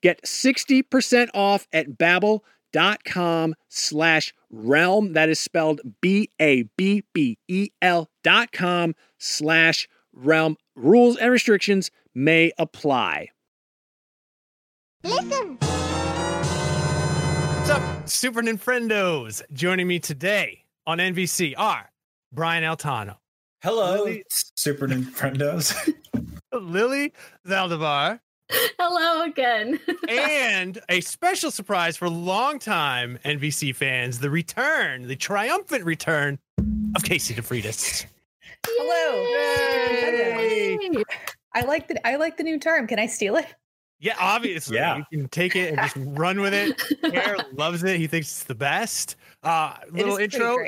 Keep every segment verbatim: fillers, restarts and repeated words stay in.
Get sixty percent off at babbel.com slash realm. That is spelled B A B B E L dot com slash realm. Rules and restrictions may apply. Listen. What's up, Super Ninfrendos? Joining me today on N V C are Brian Altano. Hello, Lily, Super Ninfrendos. Lily Zaldivar. Hello again. And a special surprise for longtime N V C fans, the return, the triumphant return of Casey DeFreitas. Hello. Yay. Yay. I like the I like the new term. Can I steal it? Yeah, obviously. Yeah. You can take it and just run with it. Claire loves it. He thinks it's the best. Uh, little it intro.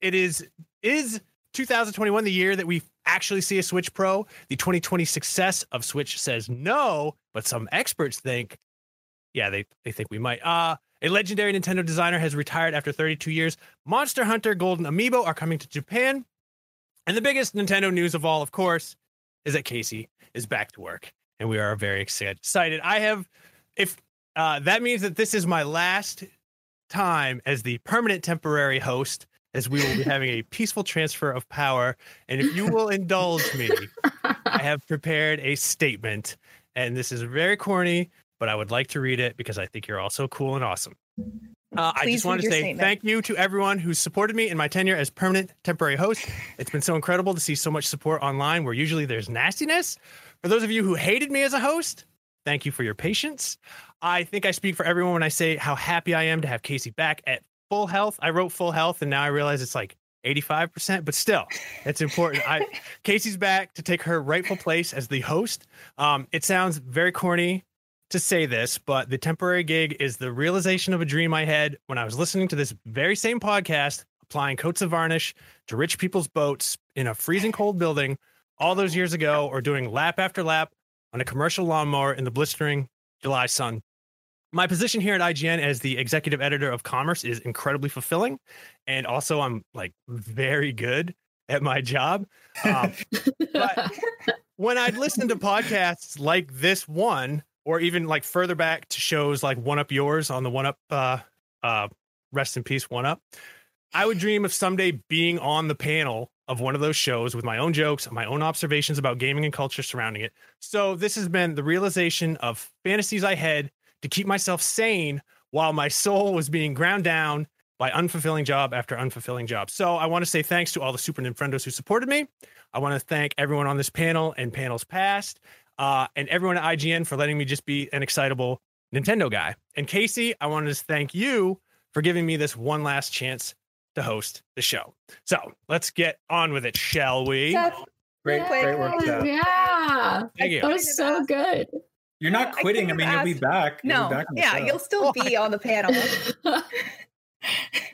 It is is twenty twenty-one, the year that we actually see a Switch Pro. The twenty twenty success of Switch says no, but some experts think, yeah, they, they think we might. Uh, a legendary Nintendo designer has retired after thirty-two years. Monster Hunter Golden Amiibo are coming to Japan. And the biggest Nintendo news of all, of course, is that Casey is back to work. And we are very excited. I have, if uh, that means that this is my last time as the permanent temporary host, as we will be having a peaceful transfer of power. And if you will indulge me, I have prepared a statement. And this is very corny, but I would like to read it because I think you're all so cool and awesome. Uh, I just want to say statement. Thank you to everyone who supported me in my tenure as permanent temporary host. It's been so incredible to see so much support online where usually there's nastiness. For those of you who hated me as a host, thank you for your patience. I think I speak for everyone when I say how happy I am to have Casey back at full health. I wrote full health, and now I realize it's like eighty-five percent, but still, it's important. I Casey's back to take her rightful place as the host. Um, it sounds very corny to say this, but the temporary gig is the realization of a dream I had when I was listening to this very same podcast, applying coats of varnish to rich people's boats in a freezing cold building all those years ago, or doing lap after lap on a commercial lawnmower in the blistering July sun. My position here at I G N as the executive editor of commerce is incredibly fulfilling. And also I'm like very good at my job. Um, but when I'd listen to podcasts like this one, or even like further back to shows like One Up Yours on the One Up, uh, uh, rest in peace, One Up, I would dream of someday being on the panel of one of those shows with my own jokes, my own observations about gaming and culture surrounding it. So this has been the realization of fantasies I had to keep myself sane while my soul was being ground down by unfulfilling job after unfulfilling job. So I want to say thanks to all the Super Nintendos who supported me. I want to thank everyone on this panel and panels past, uh, and everyone at I G N for letting me just be an excitable Nintendo guy. And Casey, I wanted to thank you for giving me this one last chance to host the show. So let's get on with it, shall we? That's great, yeah. great work. Though. Yeah, thank you. That was so good. You're not quitting. I, I mean, asked. You'll be back. You'll no, be back yeah, show. You'll still oh, be I... on the panel.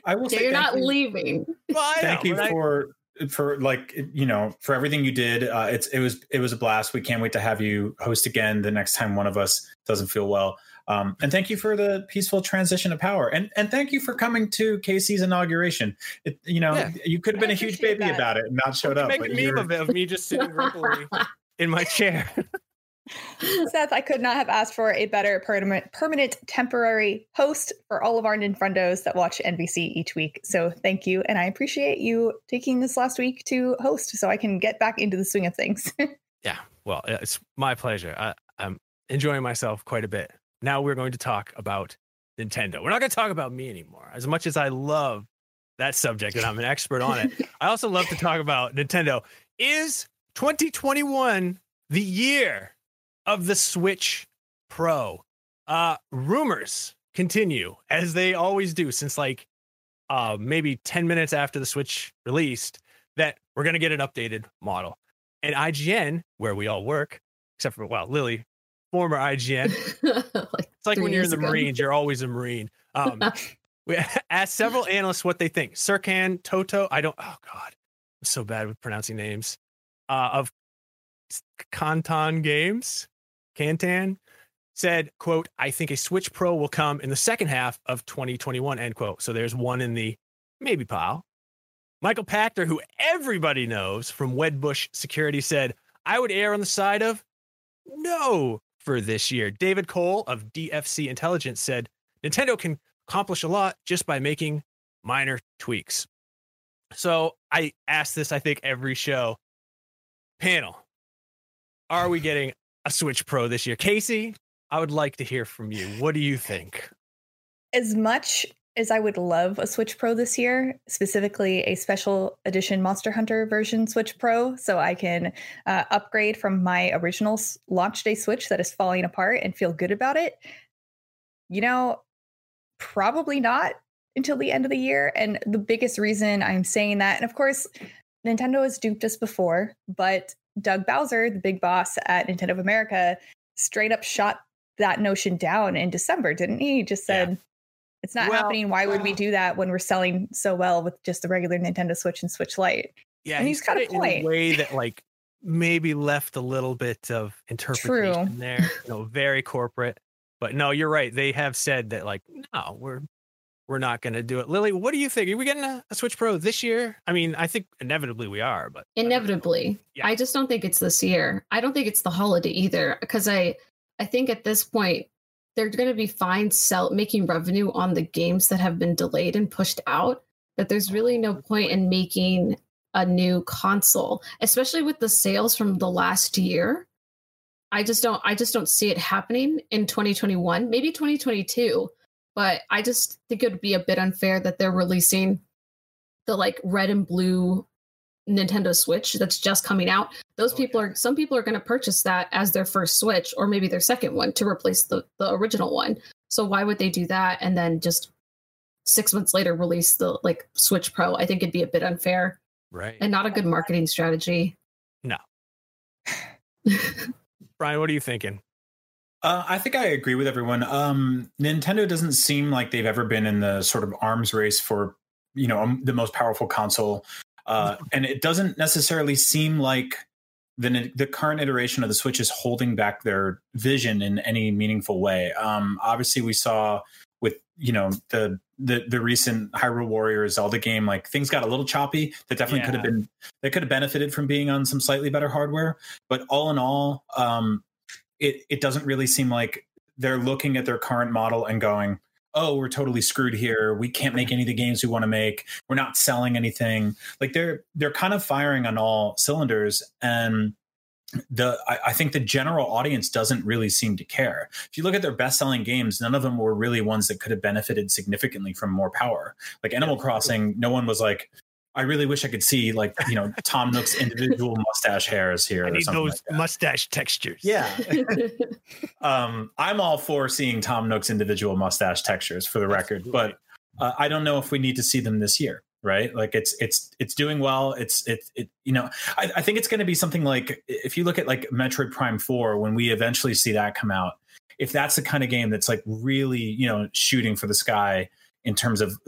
I will. Yeah, say you're not you. leaving. Well, thank know, you right? for for like you know for everything you did. Uh, it's it was it was a blast. We can't wait to have you host again the next time one of us doesn't feel well. Um, and thank you for the peaceful transition of power. And and thank you for coming to Casey's inauguration. It, you know, yeah. you could have been I a huge baby that. about it and not showed up. Make but a meme of it, of me just sitting ruefully in my chair. Seth, I could not have asked for a better permanent, permanent temporary host for all of our Ninfrendos that watch N B C each week. So thank you. And I appreciate you taking this last week to host so I can get back into the swing of things. Yeah, well, it's my pleasure. I, I'm enjoying myself quite a bit. Now we're going to talk about Nintendo. We're not going to talk about me anymore. As much as I love that subject and I'm an expert on it, I also love to talk about Nintendo. Is twenty twenty-one the year of the Switch Pro? Uh, rumors continue, as they always do, since like uh, maybe ten minutes after the Switch released, that we're going to get an updated model. And I G N, where we all work, except for, well, Lily, former I G N. like it's like when you're in the ago. Marines, you're always a Marine. Um, we asked several analysts what they think. Sirkan, Toto, I don't, oh God, I'm so bad with pronouncing names, uh, of Kantan Games, Kantan, said, quote, I think a Switch Pro will come in the second half of twenty twenty-one, end quote. So there's one in the maybe pile. Michael Pachter, who everybody knows from Wedbush Security, said, I would err on the side of no for this year. David Cole of D F C Intelligence said, Nintendo can accomplish a lot just by making minor tweaks. So I asked this, I think, every show. Panel, are we getting a Switch Pro this year? Casey, I would like to hear from you. What do you think? As much as I would love a Switch Pro this year, specifically a special edition Monster Hunter version Switch Pro, so I can uh, upgrade from my original launch day Switch that is falling apart and feel good about it, you know, probably not until the end of the year. And the biggest reason I'm saying that, and of course, Nintendo has duped us before, but Doug Bowser, the big boss at Nintendo of America, straight up shot that notion down in December, didn't he? He just said, yeah. It's not well, happening. Why would uh, we do that when we're selling so well with just the regular Nintendo Switch and Switch Lite? Yeah, and he's got a point. In a way that like maybe left a little bit of interpretation True. there, you know, very corporate. But no, you're right. They have said that like, no, we're we're not going to do it. Lily, what do you think? Are we getting a, a Switch Pro this year? I mean, I think inevitably we are, but inevitably, I, yeah. I just don't think it's this year. I don't think it's the holiday either, because I I think at this point, they're going to be fine sell making revenue on the games that have been delayed and pushed out, that there's really no point in making a new console, especially with the sales from the last year. I just don't, I just don't see it happening in twenty twenty-one, maybe twenty twenty-two, but I just think it would be a bit unfair that they're releasing the like red and blue Nintendo Switch that's just coming out. Those okay. people are some people are going to purchase that as their first Switch, or maybe their second one, to replace the, the original one. So why would they do that and then just six months later release the like Switch Pro, I think it'd be a bit unfair. Right. And not a good marketing strategy. No. Brian, what are you thinking? Uh, I think I agree with everyone. Um, Nintendo doesn't seem like they've ever been in the sort of arms race for, you know, um, the most powerful console. Uh, and it doesn't necessarily seem like the the current iteration of the Switch is holding back their vision in any meaningful way. Um, obviously, we saw with, you know, the, the the recent Hyrule Warriors Zelda game, like things got a little choppy. That definitely yeah. could have been, they could have benefited from being on some slightly better hardware. But all in all, um, It it doesn't really seem like they're looking at their current model and going, oh, we're totally screwed here. We can't make any of the games we want to make. We're not selling anything. Like they're they're kind of firing on all cylinders. And the I, I think the general audience doesn't really seem to care. If you look at their best selling games, none of them were really ones that could have benefited significantly from more power. Like Animal Crossing, no one was like, I really wish I could see, like, you know, Tom Nook's individual mustache hairs here. I need or those like mustache textures. Yeah. um, I'm all for seeing Tom Nook's individual mustache textures, for the record, Absolutely. but uh, I don't know if we need to see them this year, right? Like it's, it's, it's doing well. It's, it's, it, you know, I, I think it's going to be something like, if you look at like Metroid Prime four, when we eventually see that come out, if that's the kind of game that's like really, you know, shooting for the sky in terms of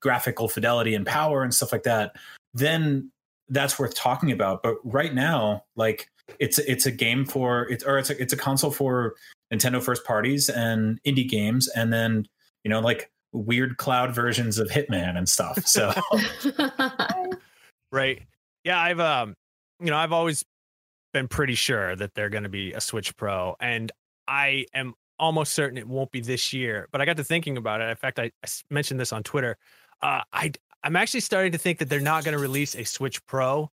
graphical fidelity and power and stuff like that, then that's worth talking about. But right now, like it's it's a game for it's or it's a, it's a console for Nintendo first parties and indie games, and then, you know, like weird cloud versions of Hitman and stuff. So right, yeah, I've um, you know, I've always been pretty sure that they're going to be a Switch Pro, and I am almost certain it won't be this year, but I got to thinking about it. In fact, I, I mentioned this on Twitter. Uh, I, I'm actually starting to think that they're not going to release a Switch Pro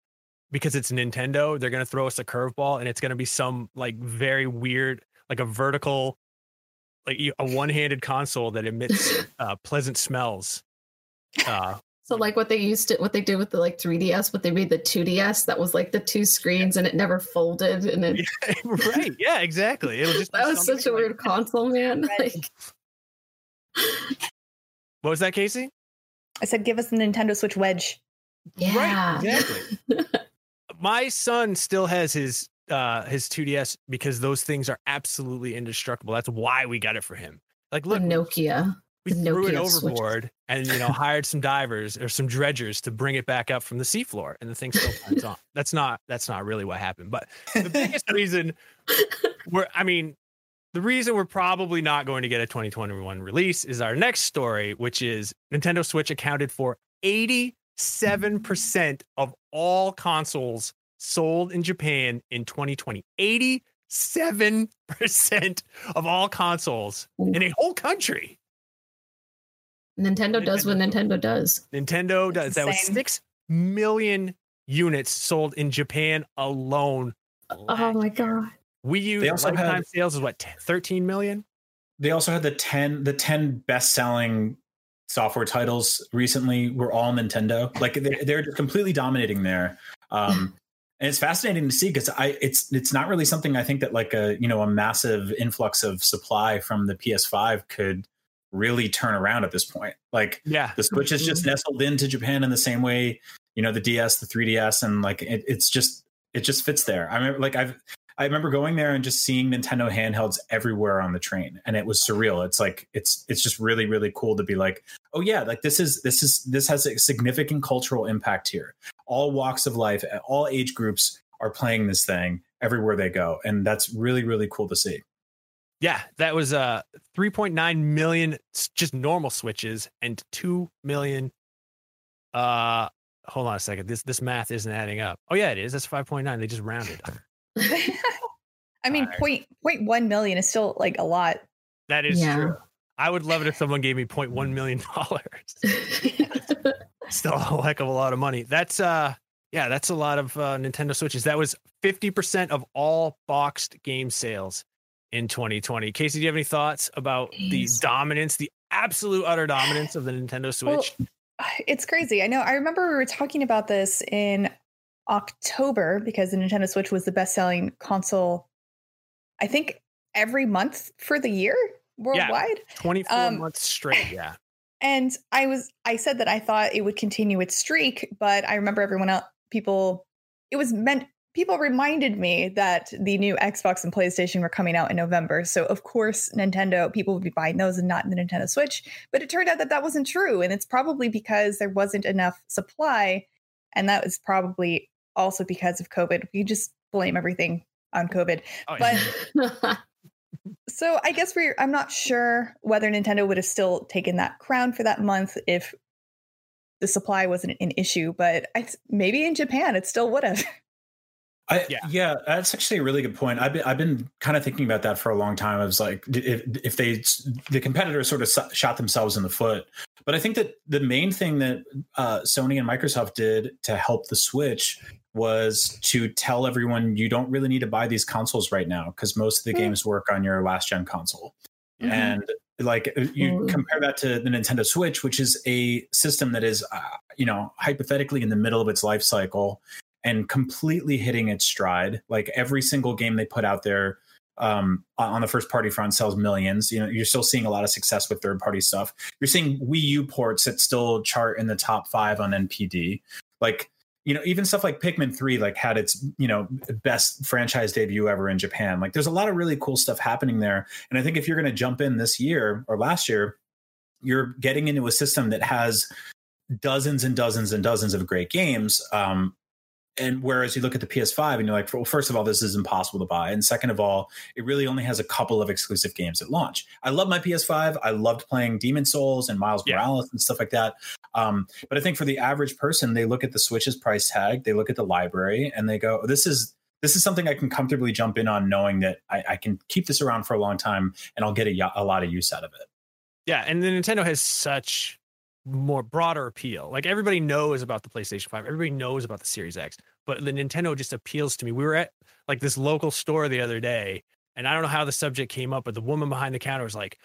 because it's Nintendo. They're going to throw us a curveball, and it's going to be some like very weird, like a vertical, like a one-handed console that emits uh, pleasant smells. Uh, so like what they used to, what they did with the like three D S, but they made the two D S that was like the two screens, yeah. and it never folded. And it, yeah, right, yeah, exactly. It was just that was such a like weird that. console, man. Right. Like, what was that, Casey? I said, give us the Nintendo Switch wedge. Yeah, right, exactly. My son still has his uh, his two D S because those things are absolutely indestructible. That's why we got it for him. Like, look, a Nokia. We the threw Nokia it overboard, switches. And, you know, hired some divers or some dredgers to bring it back up from the seafloor, and the thing still climbs on. That's not that's not really what happened. But the biggest reason we're I mean, the reason we're probably not going to get a twenty twenty-one release is our next story, which is Nintendo Switch accounted for eighty-seven percent of all consoles sold in Japan in twenty twenty. eighty-seven percent of all consoles in a whole country. Nintendo, Nintendo does what Nintendo does. Nintendo does. That was six million units sold in Japan alone. Oh, my God. Wii U lifetime had, sales is what, thirteen million? They also had the ten, the ten best-selling software titles recently were all Nintendo. Like, they, they're just completely dominating there. Um, and it's fascinating to see because I it's it's not really something I think that, like, a you know, a massive influx of supply from the P S five could really turn around at this point. Like, yeah, the Switch is just nestled into Japan in the same way, you know, the D S, the three D S, and like it, it's just it just fits there. I remember like I've I remember going there and just seeing Nintendo handhelds everywhere on the train, and it was surreal. It's like it's it's just really really cool to be like, oh yeah, like this is this is this has a significant cultural impact here. All walks of life, all age groups are playing this thing everywhere they go, and that's really really cool to see. Yeah, that was uh, three point nine million just normal Switches and two million. Uh, hold on a second. This this math isn't adding up. Oh, yeah, it is. That's five point nine. They just rounded. I mean, point, point zero point one million is still like a lot. That is yeah. true. I would love it if someone gave me zero point one million dollars. Still a heck of a lot of money. That's, uh, yeah, that's a lot of uh, Nintendo Switches. That was fifty percent of all boxed game sales in twenty twenty. Casey, do you have any thoughts about Jeez. the dominance, the absolute utter dominance of the Nintendo Switch? Well, it's crazy. I know. I remember we were talking about this in October because the Nintendo Switch was the best-selling console, I think, every month for the year worldwide. Yeah, twenty-four um, months straight, yeah. And I was, I said that I thought it would continue its streak, but I remember everyone else, people, it was meant, people reminded me that the new Xbox and PlayStation were coming out in November. So of course, Nintendo, people would be buying those and not the Nintendo Switch. But it turned out that that wasn't true. And it's probably because there wasn't enough supply. And that was probably also because of COVID. We just blame everything on COVID. Oh, yeah. But so I guess we're, I'm not sure whether Nintendo would have still taken that crown for that month if the supply wasn't an issue, but I, maybe in Japan, it still would have. I, yeah. yeah, that's actually a really good point. I've been, I've been kind of thinking about that for a long time. I was like, if, if they, the competitors sort of shot themselves in the foot. But I think that the main thing that uh, Sony and Microsoft did to help the Switch was to tell everyone you don't really need to buy these consoles right now because most of the mm. games work on your last gen console. Mm-hmm. And like you mm. compare that to the Nintendo Switch, which is a system that is, uh, you know, hypothetically in the middle of its life cycle and completely hitting its stride. Like every single game they put out there um, on the first party front sells millions. You know, you're still seeing a lot of success with third party stuff. You're seeing Wii U ports that still chart in the top five on N P D. Like, you know, even stuff like Pikmin three, like had its, you know, best franchise debut ever in Japan. Like there's a lot of really cool stuff happening there. And I think if you're going to jump in this year or last year, you're getting into a system that has dozens and dozens and dozens of great games. Um, And whereas you look at the P S five and you're like, well, first of all, this is impossible to buy. And second of all, it really only has a couple of exclusive games at launch. I love my P S five. I loved playing Demon Souls and Miles yeah. Morales and stuff like that. Um, but I think for the average person, they look at the Switch's price tag, they look at the library and they go, this is this is something I can comfortably jump in on knowing that I, I can keep this around for a long time and I'll get a, a lot of use out of it. Yeah. And the Nintendo has such more broader appeal. Like everybody knows about the PlayStation five, everybody knows about the Series X, but the Nintendo just appeals to me. We were at like this local store the other day, and I don't know how the subject came up, but the woman behind the counter was like,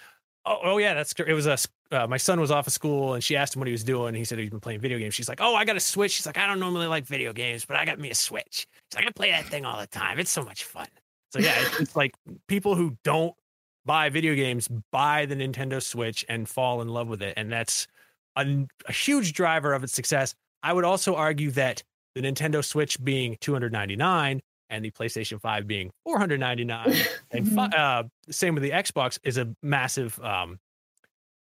oh, oh yeah, that's, it was a, uh, my son was off of school and she asked him what he was doing. He said he'd been playing video games. She's like, oh, I got a Switch. She's like, I don't normally like video games, but I got me a Switch. She's like, I play that thing all the time. It's so much fun. So yeah, it's, it's like people who don't buy video games buy the Nintendo Switch and fall in love with it. And that's A, a huge driver of its success. I would also argue that the Nintendo Switch being two hundred ninety-nine dollars and the PlayStation five being four hundred ninety-nine dollars and fi- uh, same with the Xbox is a massive um,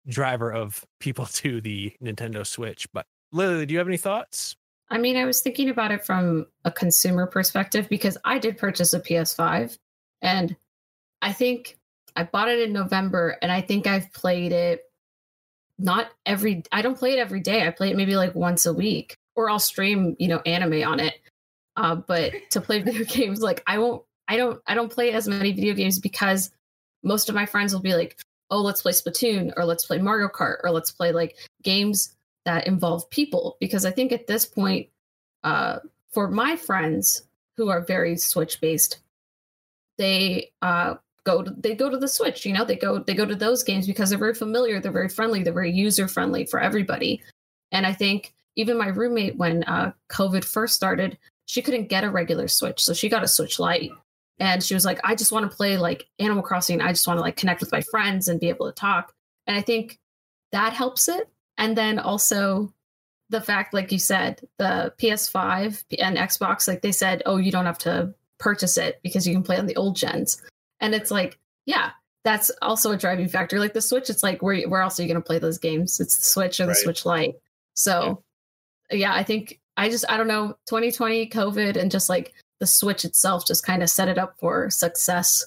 driver of people to the Nintendo Switch. But Lily, do you have any thoughts? I mean, I was thinking about it from a consumer perspective because I did purchase a P S five and I think I bought it in November and I think I've played it not every, I don't play it every day. I play it maybe like once a week or I'll stream, you know, anime on it. Uh, but to play video games, like I won't, I don't, I don't play as many video games because most of my friends will be like, oh, let's play Splatoon or let's play Mario Kart or let's play like games that involve people. Because I think at this point, uh, for my friends who are very Switch based, they, uh, go to, they go to the Switch, you know, they go, they go to those games because they're very familiar. They're very friendly. They're very user friendly for everybody. And I think even my roommate, when uh, COVID first started, she couldn't get a regular Switch. So she got a Switch Lite and she was like, I just want to play like Animal Crossing. I just want to like connect with my friends and be able to talk. And I think that helps it. And then also the fact, like you said, the P S five and Xbox, like they said, oh, you don't have to purchase it because you can play on the old gens. And it's like, yeah, that's also a driving factor. Like the Switch, it's like, where where else are you going to play those games? It's the Switch or the right. Switch Lite. So, yeah. yeah, I think I just, I don't know, twenty twenty, COVID, and just like the Switch itself just kind of set it up for success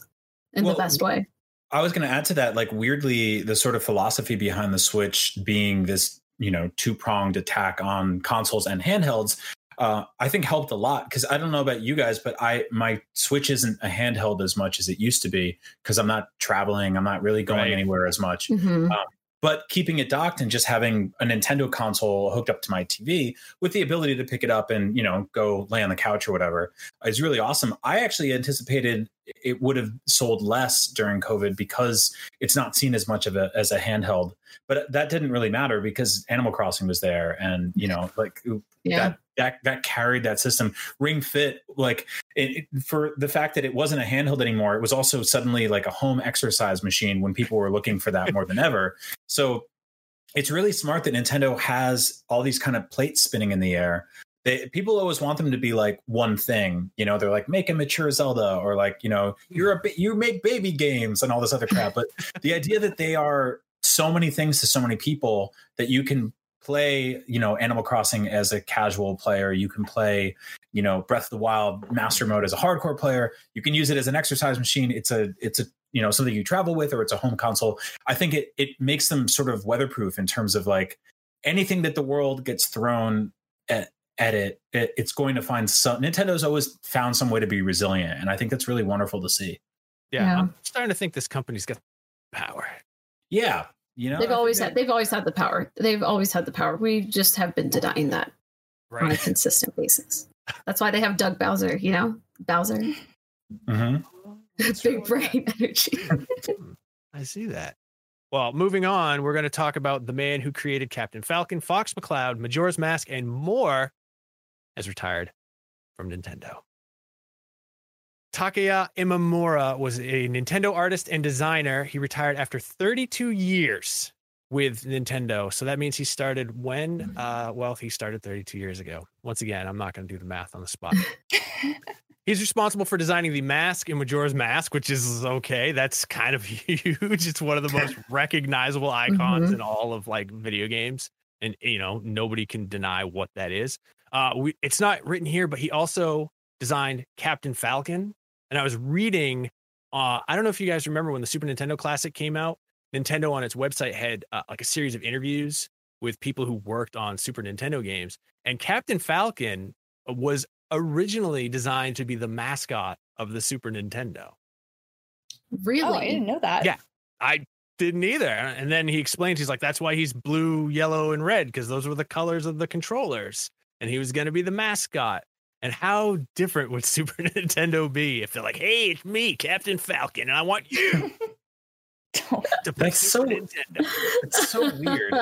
in well, the best way. I was going to add to that, like weirdly, the sort of philosophy behind the Switch being this, you know, two-pronged attack on consoles and handhelds. Uh, I think helped a lot because I don't know about you guys, but I my Switch isn't a handheld as much as it used to be because I'm not traveling. I'm not really going right. anywhere as much. Mm-hmm. Um, but keeping it docked and just having a Nintendo console hooked up to my T V with the ability to pick it up and, you know, go lay on the couch or whatever is really awesome. I actually anticipated it would have sold less during COVID because it's not seen as much of a as a handheld. But that didn't really matter because Animal Crossing was there and, you know, like yeah. that. That that carried that system. Ring Fit, like it, it, for the fact that it wasn't a handheld anymore, it was also suddenly like a home exercise machine when people were looking for that more than ever. So it's really smart that Nintendo has all these kind of plates spinning in the air. They, people always want them to be like one thing, you know, they're like, make a mature Zelda, or like, you know, you're a, you make baby games and all this other crap. But the idea that they are so many things to so many people, that you can play, you know, Animal Crossing as a casual player, you can play, you know, Breath of the Wild Master Mode as a hardcore player, you can use it as an exercise machine. It's a, it's a, you know, something you travel with, or it's a home console. I think it, it makes them sort of weatherproof in terms of like anything that the world gets thrown at, at it, it it's going to find some. Nintendo's always found some way to be resilient, and I think that's really wonderful to see. Yeah, yeah. I'm starting to think this company's got power. Yeah, you know, they've always had they've always had the power. They've always had the power. We just have been denying that right. on a consistent basis. That's why they have Doug Bowser. You know, Bowser, mm-hmm. big brain that. energy. I see that. Well, moving on, we're going to talk about the man who created Captain Falcon, Fox McCloud, Majora's Mask, and more. Has retired from Nintendo. Takuya Imamura was a Nintendo artist and designer. He retired after thirty-two years with Nintendo. So that means he started when? Uh, well, he started thirty-two years ago. Once again, I'm not going to do the math on the spot. He's responsible for designing the mask in Majora's Mask, which is okay. That's kind of huge. It's one of the most recognizable icons mm-hmm. in all of like video games. And, you know, nobody can deny what that is. Uh, we, it's not written here, but he also designed Captain Falcon. And I was reading, uh, I don't know if you guys remember when the Super Nintendo Classic came out, Nintendo on its website had uh, like a series of interviews with people who worked on Super Nintendo games. And Captain Falcon was originally designed to be the mascot of the Super Nintendo. Really? Oh, I didn't know that. Yeah, I didn't either. And then he explains, he's like, that's why he's blue, yellow, and red, because those were the colors of the controllers. And he was going to be the mascot. And how different would Super Nintendo be if they're like, hey, it's me, Captain Falcon, and I want you to play Super Nintendo. It's so weird.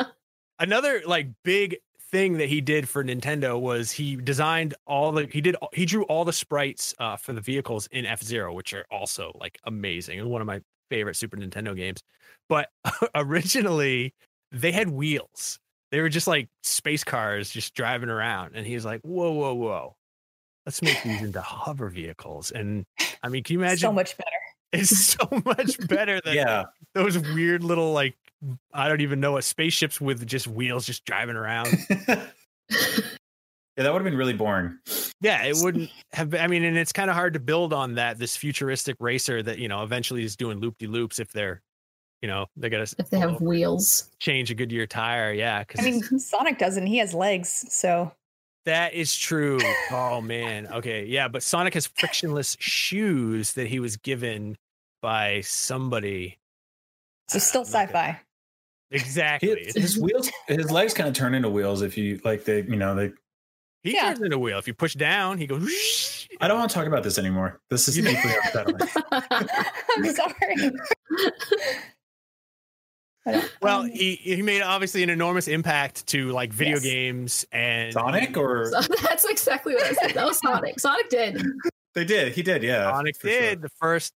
Another like big thing that he did for Nintendo was he designed all the, he did, he drew all the sprites uh, for the vehicles in F-Zero, which are also like amazing. And one of my favorite Super Nintendo games. But originally they had wheels. They were just like space cars just driving around. And he's like, whoa, whoa, whoa. Let's make these into hover vehicles. And I mean, can you imagine? So much better. It's so much better than yeah. those weird little, like, I don't even know what, spaceships with just wheels just driving around. Yeah, that would have been really boring. Yeah, it wouldn't have been. I mean, and it's kind of hard to build on that, this futuristic racer that, you know, eventually is doing loop-de-loops if they're, you know, they got to, if they have wheels, change a Goodyear tire. Yeah. Cause I mean, Sonic doesn't, he has legs. So that is true. Oh man. Okay. Yeah. But Sonic has frictionless shoes that he was given by somebody. So still sci-fi. Exactly. His, his wheels, his legs kind of turn into wheels. If you like the, you know, they, he yeah. turns into a wheel. If you push down, he goes, whoosh. I don't want to talk about this anymore. This is deeply upsetting. I'm sorry. Well, he, he made obviously an enormous impact to like video yes. games and Sonic, or so that's exactly what I said. That was Sonic. Sonic did. They did. He did. Yeah. Sonic did. Sure. The first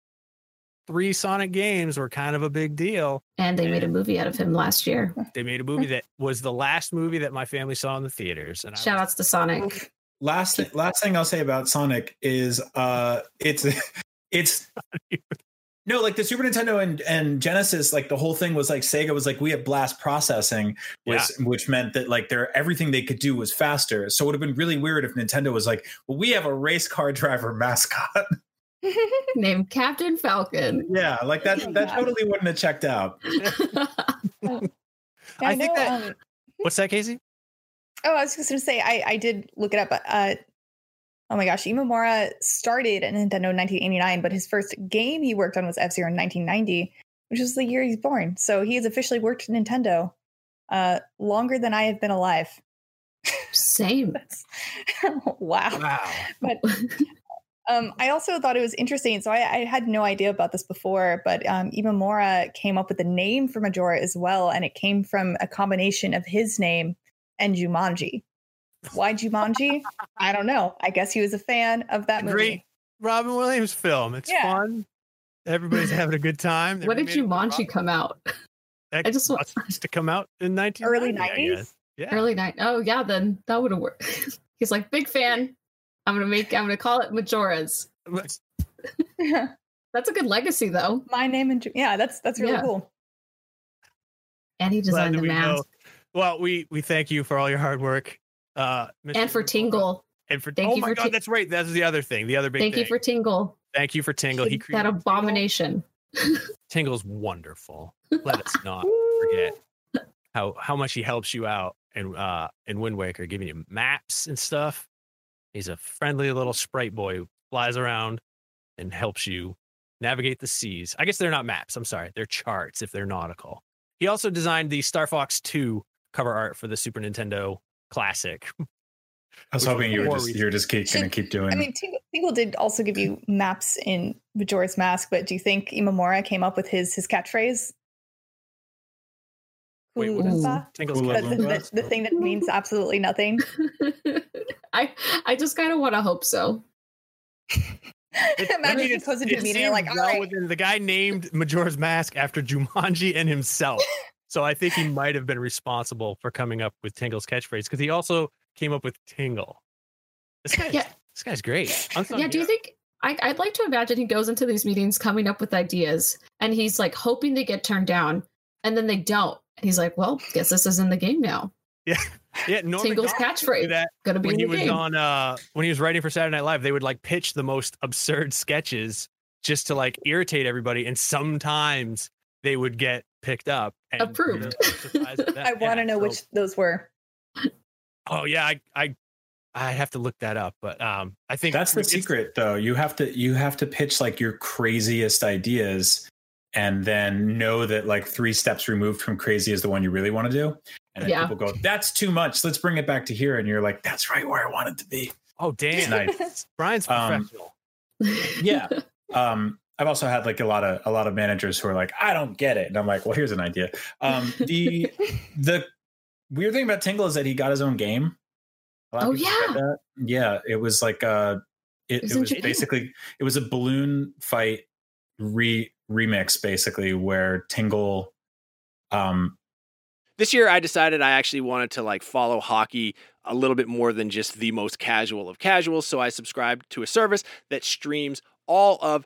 three Sonic games were kind of a big deal. And they and made a movie out of him last year. They made a movie that was the last movie that my family saw in the theaters. And shout I was, outs to Sonic. Last th- last thing I'll say about Sonic is uh, it's it's. No, like the Super Nintendo and, and Genesis, like the whole thing was like Sega was like, we have blast processing, which, yeah. which meant that like their everything they could do was faster. So it would have been really weird if Nintendo was like, well, we have a race car driver mascot named Captain Falcon. Yeah, like that oh, that God. totally wouldn't have checked out. I, I think know, that. Um, what's that, Casey? Oh, I was just going to say, I, I did look it up. Uh, Oh my gosh, Imamura started at Nintendo in nineteen eighty-nine, but his first game he worked on was F-Zero in nineteen ninety, which was the year he's born. So he has officially worked at Nintendo uh, longer than I have been alive. Same. Wow. Wow. But um, I also thought it was interesting. So I, I had no idea about this before, but um, Imamura came up with the name for Majora as well, and it came from a combination of his name and Jumanji. Why Jumanji? I don't know. I guess he was a fan of that a movie. Great Robin Williams film. It's yeah. fun. Everybody's having a good time. When did Jumanji come out? Xbox I just want to come out in nineteen early nineties. Yeah, early night. Oh yeah, then that would have worked. He's like, big fan. I'm gonna make. I'm gonna call it Majora's. Yeah. That's a good legacy, though. My name and yeah, that's that's really yeah. cool. And he designed the mask. Know. Well, we we thank you for all your hard work, uh, and for Tingle. And for thank oh my for god, t- that's right. That's the other thing. The other big. Thank thing. you for Tingle. Thank you for Tingle. He created that abomination. Tingle. Tingle's wonderful. Let us not forget how how much he helps you out. And uh, and Wind Waker giving you maps and stuff. He's a friendly little sprite boy who flies around and helps you navigate the seas. I guess they're not maps. I'm sorry. They're charts if they're nautical. He also designed the Star Fox two cover art for the Super Nintendo Classic. I was hoping you were just, you were just keep, Should, gonna keep doing I mean, Tingle, Tingle did also give you maps in Majora's Mask, but do you think Imamura came up with his his catchphrase? Wait, what is that? Tingle's the, the, the thing that means absolutely nothing. I I just kind of want to hope so. It, Imagine he goes into a meeting like, all right. Within, the guy named Majora's Mask after Jumanji and himself. So I think he might have been responsible for coming up with Tingle's catchphrase, because he also came up with Tingle. This guy's, yeah. this guy's great. Unsung yeah, do you think... I, I'd like to imagine he goes into these meetings coming up with ideas, and he's like hoping they get turned down, and then they don't. And he's like, well, guess this is in the game now. Yeah. Yeah. Tingle's catchphrase. That gonna be when in he the was game. on uh when he was writing for Saturday Night Live, they would like pitch the most absurd sketches just to like irritate everybody, and sometimes they would get picked up and approved. You know, I want to know so, which those were. Oh yeah, I, I I have to look that up, but um I think that's the secret though. You have to you have to pitch like your craziest ideas, and then know that like three steps removed from crazy is the one you really want to do. And then yeah. people go, that's too much. Let's bring it back to here. And you're like, that's right where I want it to be. Oh, damn. I, Brian's professional. Um, yeah. Um, I've also had like a lot of a lot of managers who are like, I don't get it. And I'm like, well, here's an idea. Um, the the weird thing about Tingle is that he got his own game. A lot oh, of yeah. That. Yeah. It was like uh, it, it was, it was basically it was a balloon fight re remix, basically, where Tingle um this year I decided I actually wanted to like follow hockey a little bit more than just the most casual of casuals, so I subscribed to a service that streams all of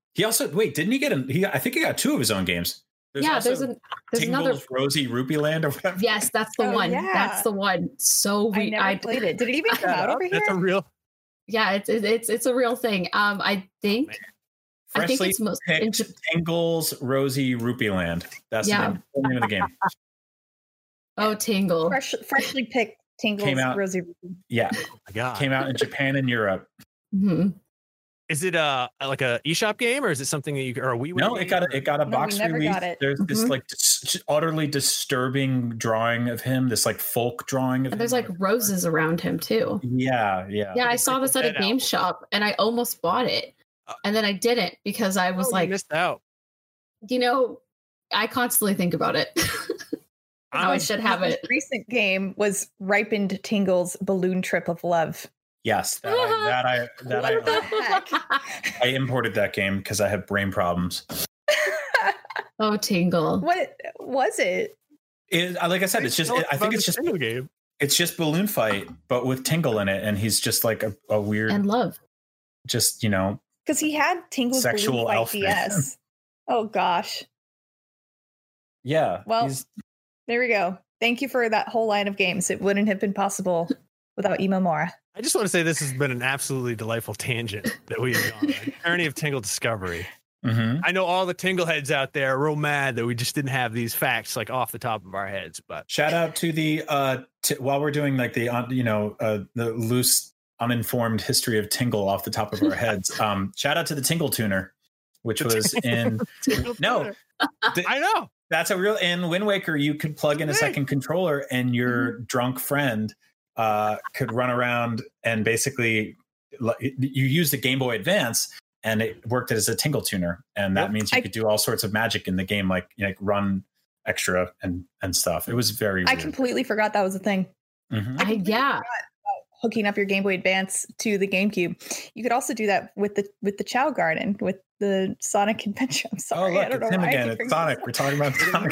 He also wait, didn't he get a he I think he got two of his own games. There's yeah, there's an there's Tingle another Rosie Rupee Land or whatever. Yes, that's the oh, one. Yeah. That's the one. So we I never I played it. Did it even come out over here? That's a real Yeah, it's it's it's a real thing. Um I think Man. Freshly I think it's most picked in- Tingle's Rosie Rupee Land. That's yeah. the name of the game. Oh, Tingle. Fresh, freshly picked Tingle's out, Rosie Rupee. Yeah. Oh my God. Came out in Japan and Europe. Mm-hmm. Is it uh like a eShop game or is it something that you or we no it got a, it got a no, box release. There's mm-hmm. this like dis- utterly disturbing drawing of him, this like folk drawing of and there's him. Like roses around him too. Yeah, yeah, yeah. I saw this at a game out. shop and I almost bought it, and then I didn't because I was oh, like, you missed out. You know, I constantly think about it. I um, should have it. Recent game was Ripened Tingle's Balloon Trip of Love. Yes, that I, that I that what I the heck? I imported that game because I have brain problems. Oh, Tingle! What was it? It like I said, it's just. It, I think it's just. Game. It's just balloon fight, but with Tingle in it, and he's just like a, a weird and love. Just you know, because he had Tingle's sexual elf. Yes. Oh gosh. Yeah. Well, there we go. Thank you for that whole line of games. It wouldn't have been possible without Imamura. I just want to say this has been an absolutely delightful tangent that we have gone on. Journey of Tingle Discovery. Mm-hmm. I know all the Tingle heads out there are real mad that we just didn't have these facts like off the top of our heads. But shout out to the uh, t- while we're doing like the uh, you know uh, the loose uninformed history of Tingle off the top of our heads. Um, shout out to the Tingle Tuner, which was in no, the, I know that's a real in Wind Waker. You could plug in a second controller and your mm-hmm. drunk friend. Uh, could run around and basically you use the Game Boy Advance and it worked as a Tingle Tuner. And that yep. means you I, could do all sorts of magic in the game, like you know, like run extra and, and stuff. It was very I weird. completely forgot that was a thing. Mm-hmm. I, yeah. Hooking up your Game Boy Advance to the GameCube. You could also do that with the with the Chow Garden, with the Sonic Convention. I'm sorry. Oh, look, I don't it's know him again. It's Sonic. We're talking about Sonic.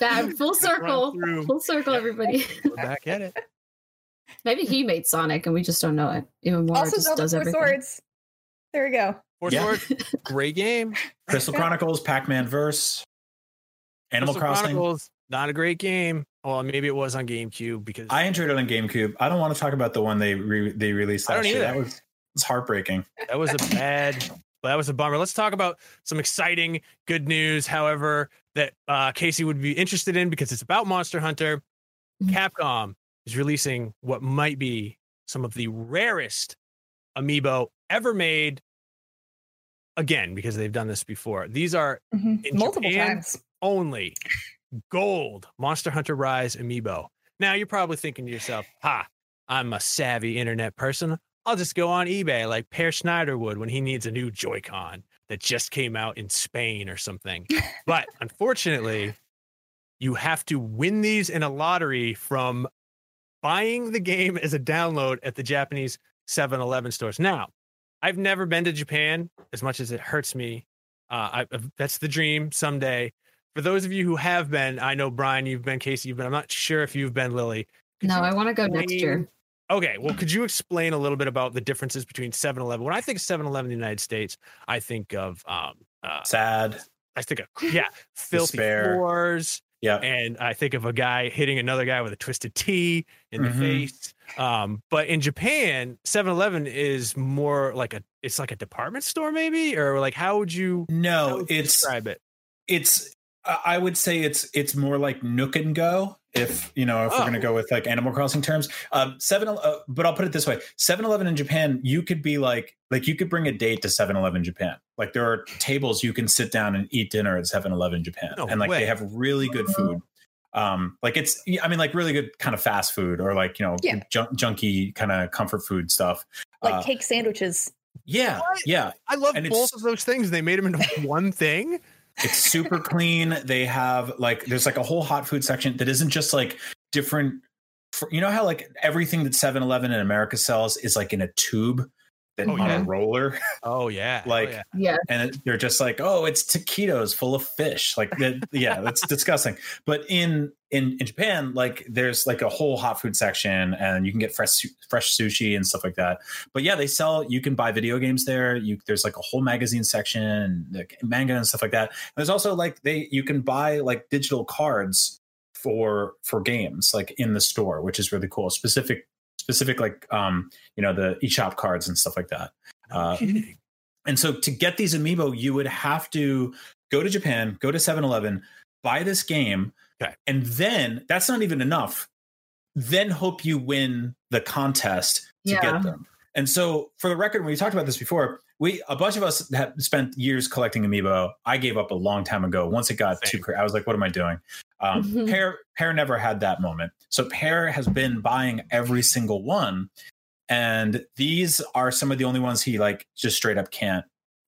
Bad. Full circle. Full circle, everybody. We're back at it. Maybe he made Sonic and we just don't know it. Even more also, just Zelda does Four everything. Swords. There we go. Four yeah. Swords. Great game. Crystal Chronicles, Pac-Man Verse, Animal Crystal Crossing. Chronicles, not a great game. Well, maybe it was on GameCube because I enjoyed it on GameCube. I don't want to talk about the one they re- they released last year. That was it's heartbreaking. That was a bad. That was a bummer. Let's talk about some exciting good news. However, that uh, Casey would be interested in because it's about Monster Hunter. Mm-hmm. Capcom is releasing what might be some of the rarest amiibo ever made. Again, because they've done this before. These are mm-hmm. in multiple Japan times only gold Monster Hunter Rise amiibo. Now you're probably thinking to yourself, "Ha! I'm a savvy internet person. I'll just go on eBay like Per Schneider would when he needs a new Joy-Con that just came out in Spain or something." But unfortunately, you have to win these in a lottery from buying the game as a download at the Japanese seven eleven stores. Now, I've never been to Japan, as much as it hurts me. Uh, I, that's the dream someday. For those of you who have been, I know, Brian, you've been, Casey, you've been. I'm not sure if you've been, Lily. Could no, I want to go next year. Okay, well, could you explain a little bit about the differences between seven eleven? When I think of seven eleven in the United States, I think of... Um, uh, Sad. I think of, yeah, filthy Despair. Floors. Yeah, and I think of a guy hitting another guy with a twisted T in the mm-hmm. face. Um, but in Japan, seven eleven is more like a it's like a department store, maybe, or like how would you? No, would you it's describe it. It's I would say it's it's more like Nook and Go. If you know, if oh. we're gonna go with like Animal Crossing terms, um, seven. Uh, but I'll put it this way: seven eleven in Japan, you could be like, like you could bring a date to seven eleven Japan. Like there are tables you can sit down and eat dinner at seven eleven Japan, no and like way. They have really good food. Um, like it's, I mean, like really good kind of fast food or like you know, yeah. junk, junky kind of comfort food stuff, like uh, cake sandwiches. Yeah, what? yeah. I love and both of those things. They made them into one thing. It's super clean. They have like, there's like a whole hot food section that isn't just like different. You know how like everything that seven eleven in America sells is like in a tube that oh, on yeah. a roller. Oh yeah. like, oh, yeah. and they're just like, oh, it's taquitos full of fish. Like, that, yeah, that's disgusting. But in, in, in Japan, like there's like a whole hot food section and you can get fresh, fresh sushi and stuff like that. But yeah, they sell, you can buy video games there. You, there's like a whole magazine section, like manga and stuff like that. And there's also like they, you can buy like digital cards for for games like in the store, which is really cool. Specific specific like um you know the eShop cards and stuff like that. Uh, and so to get these amiibo, you would have to go to Japan, go to seven eleven, buy this game, okay. and then that's not even enough. Then hope you win the contest to yeah. get them. And so for the record, we talked about this before. We a bunch of us have spent years collecting amiibo. I gave up a long time ago. Once it got Same. too crazy, I was like, "What am I doing?" Um, mm-hmm. Pear, Pear never had that moment. So Pear has been buying every single one, and these are some of the only ones he like just straight up can't,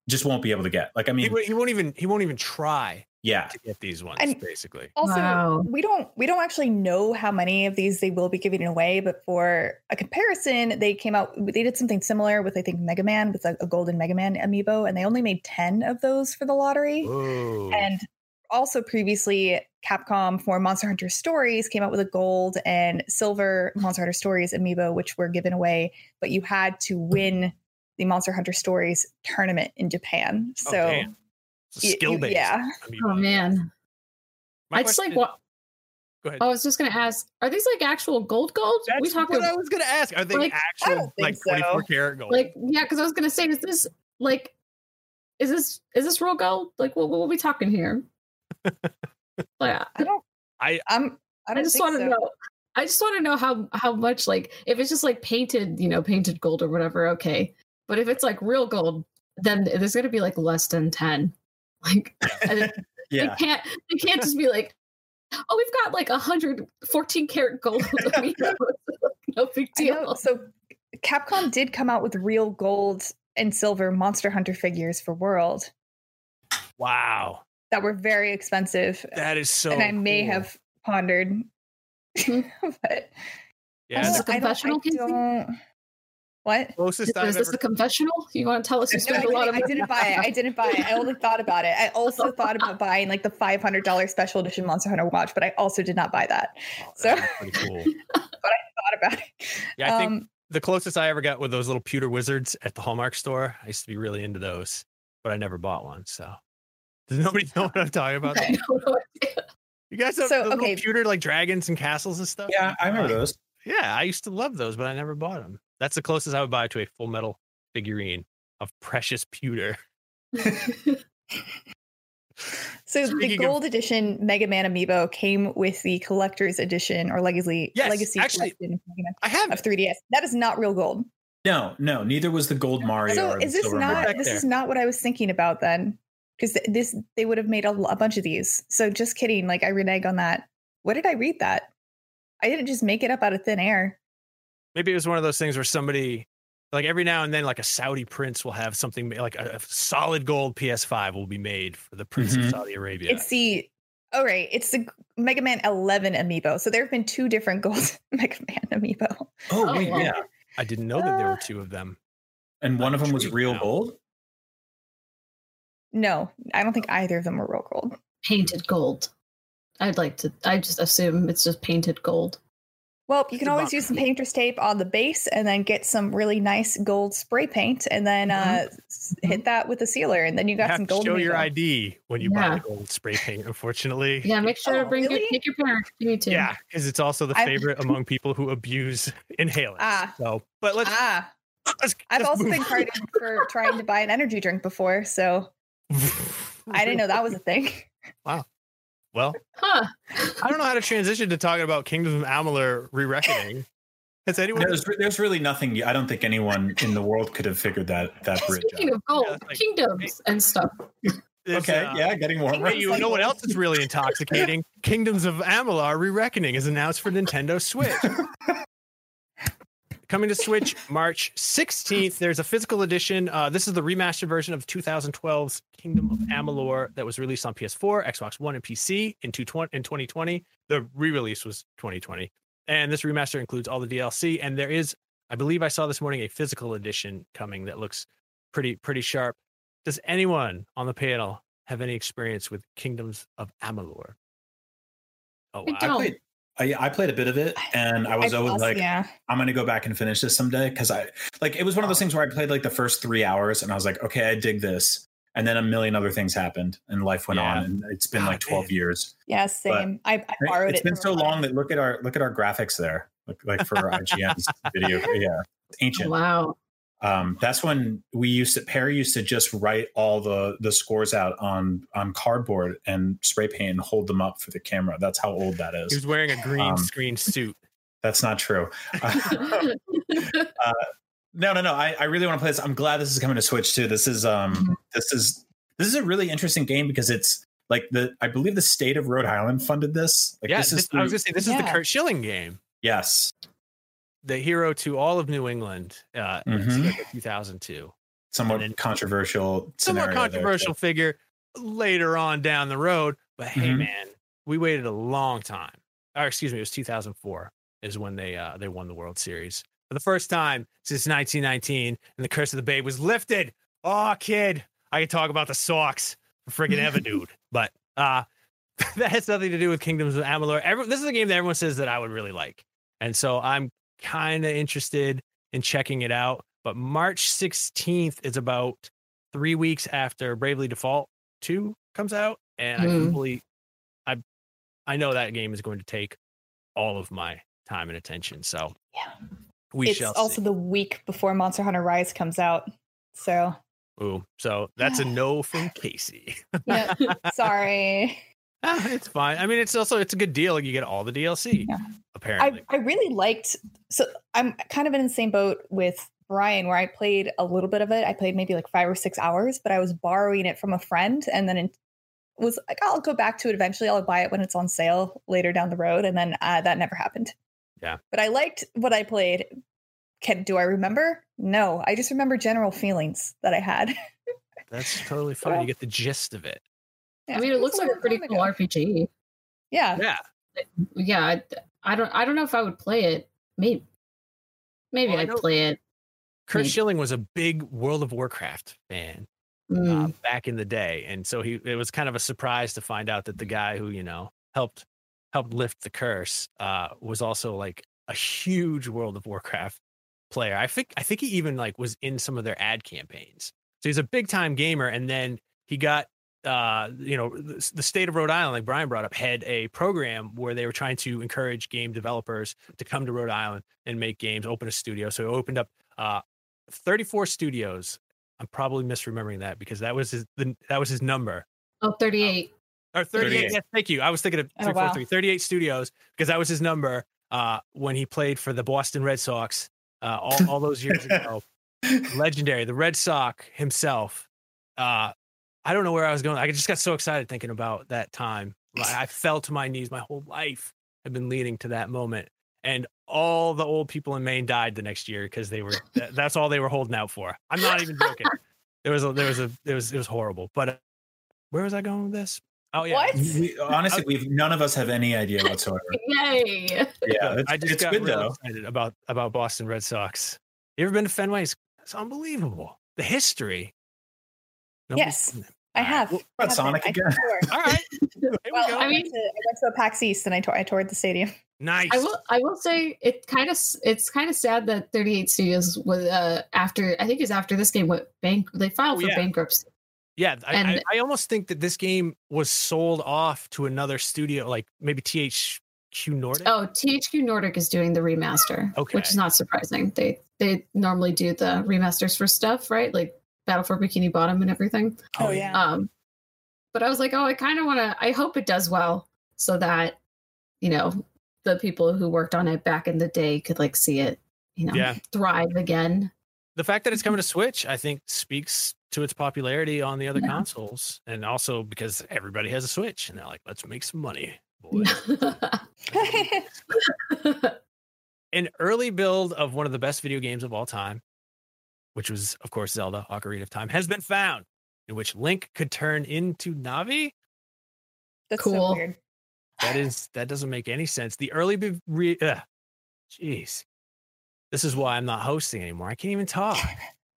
just won't be able to get. Like, I mean, he, he won't even he won't even try. Yeah, to get these ones and basically. Also, wow. we don't we don't actually know how many of these they will be giving away. But for a comparison, they came out. They did something similar with I think Mega Man with a, a Golden Mega Man amiibo, and they only made ten of those for the lottery. Whoa. And also previously, Capcom for Monster Hunter Stories came out with a gold and silver Monster Hunter Stories amiibo, which were given away, but you had to win the Monster Hunter Stories tournament in Japan. So okay. it's a skill based. Yeah. Amiibo. Oh man. My I just like what. Go ahead. I was just going to ask: are these like actual gold gold? That's we talked what about, I was going to ask. Are they like, actual like so. twenty-four karat gold? Like yeah, because I was going to say, is this like, is this is this real gold? Like what, what are we talking here? Like, I don't. I I'm. I, don't I just want to so. know. I just want to know how how much like if it's just like painted, you know, painted gold or whatever. Okay, but if it's like real gold, then there's going to be like less than ten. Like, yeah. they can't. They can't just be like, oh, we've got like one hundred fourteen karat gold. No big deal. So, Capcom did come out with real gold and silver Monster Hunter figures for World. Wow. That were very expensive. That is so. And I may cool. have pondered, but yeah, this is a confessional. I don't, I don't, what? Closest is this ever... a confessional? You want to tell us? You spent no, a lot of. I didn't buy it. I didn't buy it. I only thought about it. I also thought about buying like the five hundred dollars special edition Monster Hunter watch, but I also did not buy that. Oh, so, pretty cool. But I thought about it. Yeah, I think um, the closest I ever got were those little pewter wizards at the Hallmark store. I used to be really into those, but I never bought one. So. Does nobody know what I'm talking about? Okay. You guys have so, the okay. little pewter like dragons and castles and stuff? Yeah, I remember those. Yeah, I used to love those, but I never bought them. That's the closest I would buy to a full metal figurine of precious pewter. So Speaking the gold of, edition Mega Man amiibo came with the collector's edition or legacy yes, legacy actually, collection I have of three D S. That is not real gold. No, no, neither was the gold Mario. So is this not this there. is not what I was thinking about then? Because this, they would have made a, a bunch of these. So just kidding. Like I renege on that. What did I read that? I didn't just make it up out of thin air. Maybe it was one of those things where somebody, like every now and then, like a Saudi prince will have something like a, a solid gold P S five will be made for the prince mm-hmm. of Saudi Arabia. It's the all right. It's the Mega Man eleven amiibo. So there have been two different gold Mega Man amiibo. Oh wait, oh, yeah. I didn't know that there were two of them. And one I'm of them was real now. gold. No, I don't think either of them were real gold. Painted gold. I'd like to, I just assume it's just painted gold. Well, you can always use some painter's tape on the base and then get some really nice gold spray paint and then uh, mm-hmm. hit that with a sealer and then you got you some gold. Show your I D when you yeah. buy the gold spray paint, unfortunately. Yeah, make sure oh, to bring really? your, take your parents. You need to. Yeah, because it's also the favorite I've... among people who abuse inhalants. Ah. So, but let's. Ah. let's I've also move. been carded for trying to buy an energy drink before, so. I didn't know that was a thing. Wow. Well, huh. I don't know how to transition to talking about Kingdoms of Amalur Re-Reckoning. Has anyone? There's, there's really nothing. I don't think anyone in the world could have figured that that bridge. Speaking of gold, yeah, like, kingdoms and stuff. Okay, uh, yeah, getting warmer. Right, you know what else is really intoxicating? Kingdoms of Amalur Re-Reckoning is announced for Nintendo Switch. Coming to Switch March sixteenth. There's a physical edition. Uh, this is the remastered version of twenty twelve's Kingdom of Amalur that was released on P S four, Xbox One, and P C in twenty twenty. The re-release was twenty twenty. And this remaster includes all the D L C. And there is, I believe I saw this morning, a physical edition coming that looks pretty, pretty sharp. Does anyone on the panel have any experience with Kingdoms of Amalur? Oh, I, I played. I, I played a bit of it, and I was I always lost, like, yeah. I'm going to go back and finish this someday. Cause I like, it was one of those things where I played like the first three hours and I was like, okay, I dig this. And then a million other things happened and life went yeah. on, and it's been oh, like twelve man. years. Yeah. Same. But I, I borrowed it. It's been so long that look at our, look at our graphics there. Like, like for I G N's video. Yeah. Ancient. Wow. Um, that's when we used to, Perry used to just write all the, the scores out on, on cardboard and spray paint and hold them up for the camera. That's how old that is. He was wearing a green um, screen suit. That's not true. Uh, uh, no, no, no. I, I really want to play this. I'm glad this is coming to Switch too. This is, um, this is, this is a really interesting game because it's like the, I believe the state of Rhode Island funded this. Like yeah, this is, this, the, I was gonna say, this yeah. is the Curt Schilling game. Yes. The hero to all of New England, uh, mm-hmm. in two thousand two. Somewhat then, controversial. Somewhat controversial there, figure later on down the road. But mm-hmm. hey, man, we waited a long time. Or excuse me, it was two thousand four is when they uh, they won the World Series for the first time since nineteen nineteen, and the curse of the Babe was lifted. Oh, kid, I could talk about the Sox for friggin' ever, dude. But uh, that has nothing to do with Kingdoms of Amalur. Every, this is a game that everyone says that I would really like, and so I'm kind of interested in checking it out. But March sixteenth is about three weeks after Bravely Default two comes out, and mm. I fully, I, I know that game is going to take all of my time and attention. So yeah, we it's shall. It's also see. The week before Monster Hunter Rise comes out. So ooh, so that's yeah. a no from Casey. Yeah, sorry. Ah, it's fine. I mean, it's also it's a good deal. You get all the D L C. Yeah. Apparently, I, I really liked. So I'm kind of in the same boat with Brian, where I played a little bit of it. I played maybe like five or six hours, but I was borrowing it from a friend, and then it was like, I'll go back to it eventually. I'll buy it when it's on sale later down the road, and then uh, that never happened. Yeah, but I liked what I played. Can do I remember? No, I just remember general feelings that I had. That's totally fine. Yeah. You get the gist of it. Yeah, I mean, it looks like a pretty cool R P G. Yeah. Yeah. Yeah. I, I don't I don't know if I would play it. Maybe maybe well, I'd play it. Curt Schilling was a big World of Warcraft fan mm. uh, back in the day. And so he it was kind of a surprise to find out that the guy who, you know, helped helped lift the curse uh, was also like a huge World of Warcraft player. I think I think he even like was in some of their ad campaigns. So he's a big time gamer. And then he got Uh, you know, the state of Rhode Island, like Brian brought up, had a program where they were trying to encourage game developers to come to Rhode Island and make games, open a studio. So it opened up uh, thirty-four studios. I'm probably misremembering that because that was his, the, that was his number. Oh, thirty-eight. Um, or thirty-eight, thirty-eight. Yes, thank you. I was thinking of three, oh, wow. four, three, thirty-eight studios because that was his number uh, when he played for the Boston Red Sox uh, all, all those years ago. Legendary. The Red Sox himself. Uh, I don't know where I was going. I just got so excited thinking about that time. I fell to my knees. My whole life had been leading to that moment. And all the old people in Maine died the next year because they were, that's all they were holding out for. I'm not even joking. There was a, there was a, it was, it was horrible. But uh, where was I going with this? Oh yeah. What? We, honestly, we've none of us have any idea whatsoever. Yay. Yeah. It's, I just it's got good, really though. excited about, about Boston Red Sox. You ever been to Fenway? It's, it's unbelievable. The history. Nobody yes, I have. What about Sonic again? All right. Well, we go. I, mean, I, went to, I went to a PAX East and I, t- I toured the stadium. Nice. I will. I will say it kind of. It's kind of sad that thirty-eight Studios was uh, after. I think it was after this game went bank. They filed oh, for yeah. bankruptcy. Yeah, I, and, I, I almost think that this game was sold off to another studio, like maybe T H Q Nordic. Oh, T H Q Nordic is doing the remaster. Okay, which is not surprising. They they normally do the remasters for stuff, right? Like Battle for Bikini Bottom and everything. Oh yeah. Um, but I was like, oh, I kind of want to. I hope it does well, so that you know the people who worked on it back in the day could like see it, you know, yeah. thrive again. The fact that it's coming to Switch, I think, speaks to its popularity on the other yeah. consoles, and also because everybody has a Switch, and they're like, let's make some money, boys. And an early build of one of the best video games of all time, which was, of course, Zelda Ocarina of Time, has been found, in which Link could turn into Navi. That's cool. So weird. That is, that doesn't make any sense. The early, be- re- Ugh. Jeez, this is why I'm not hosting anymore. I can't even talk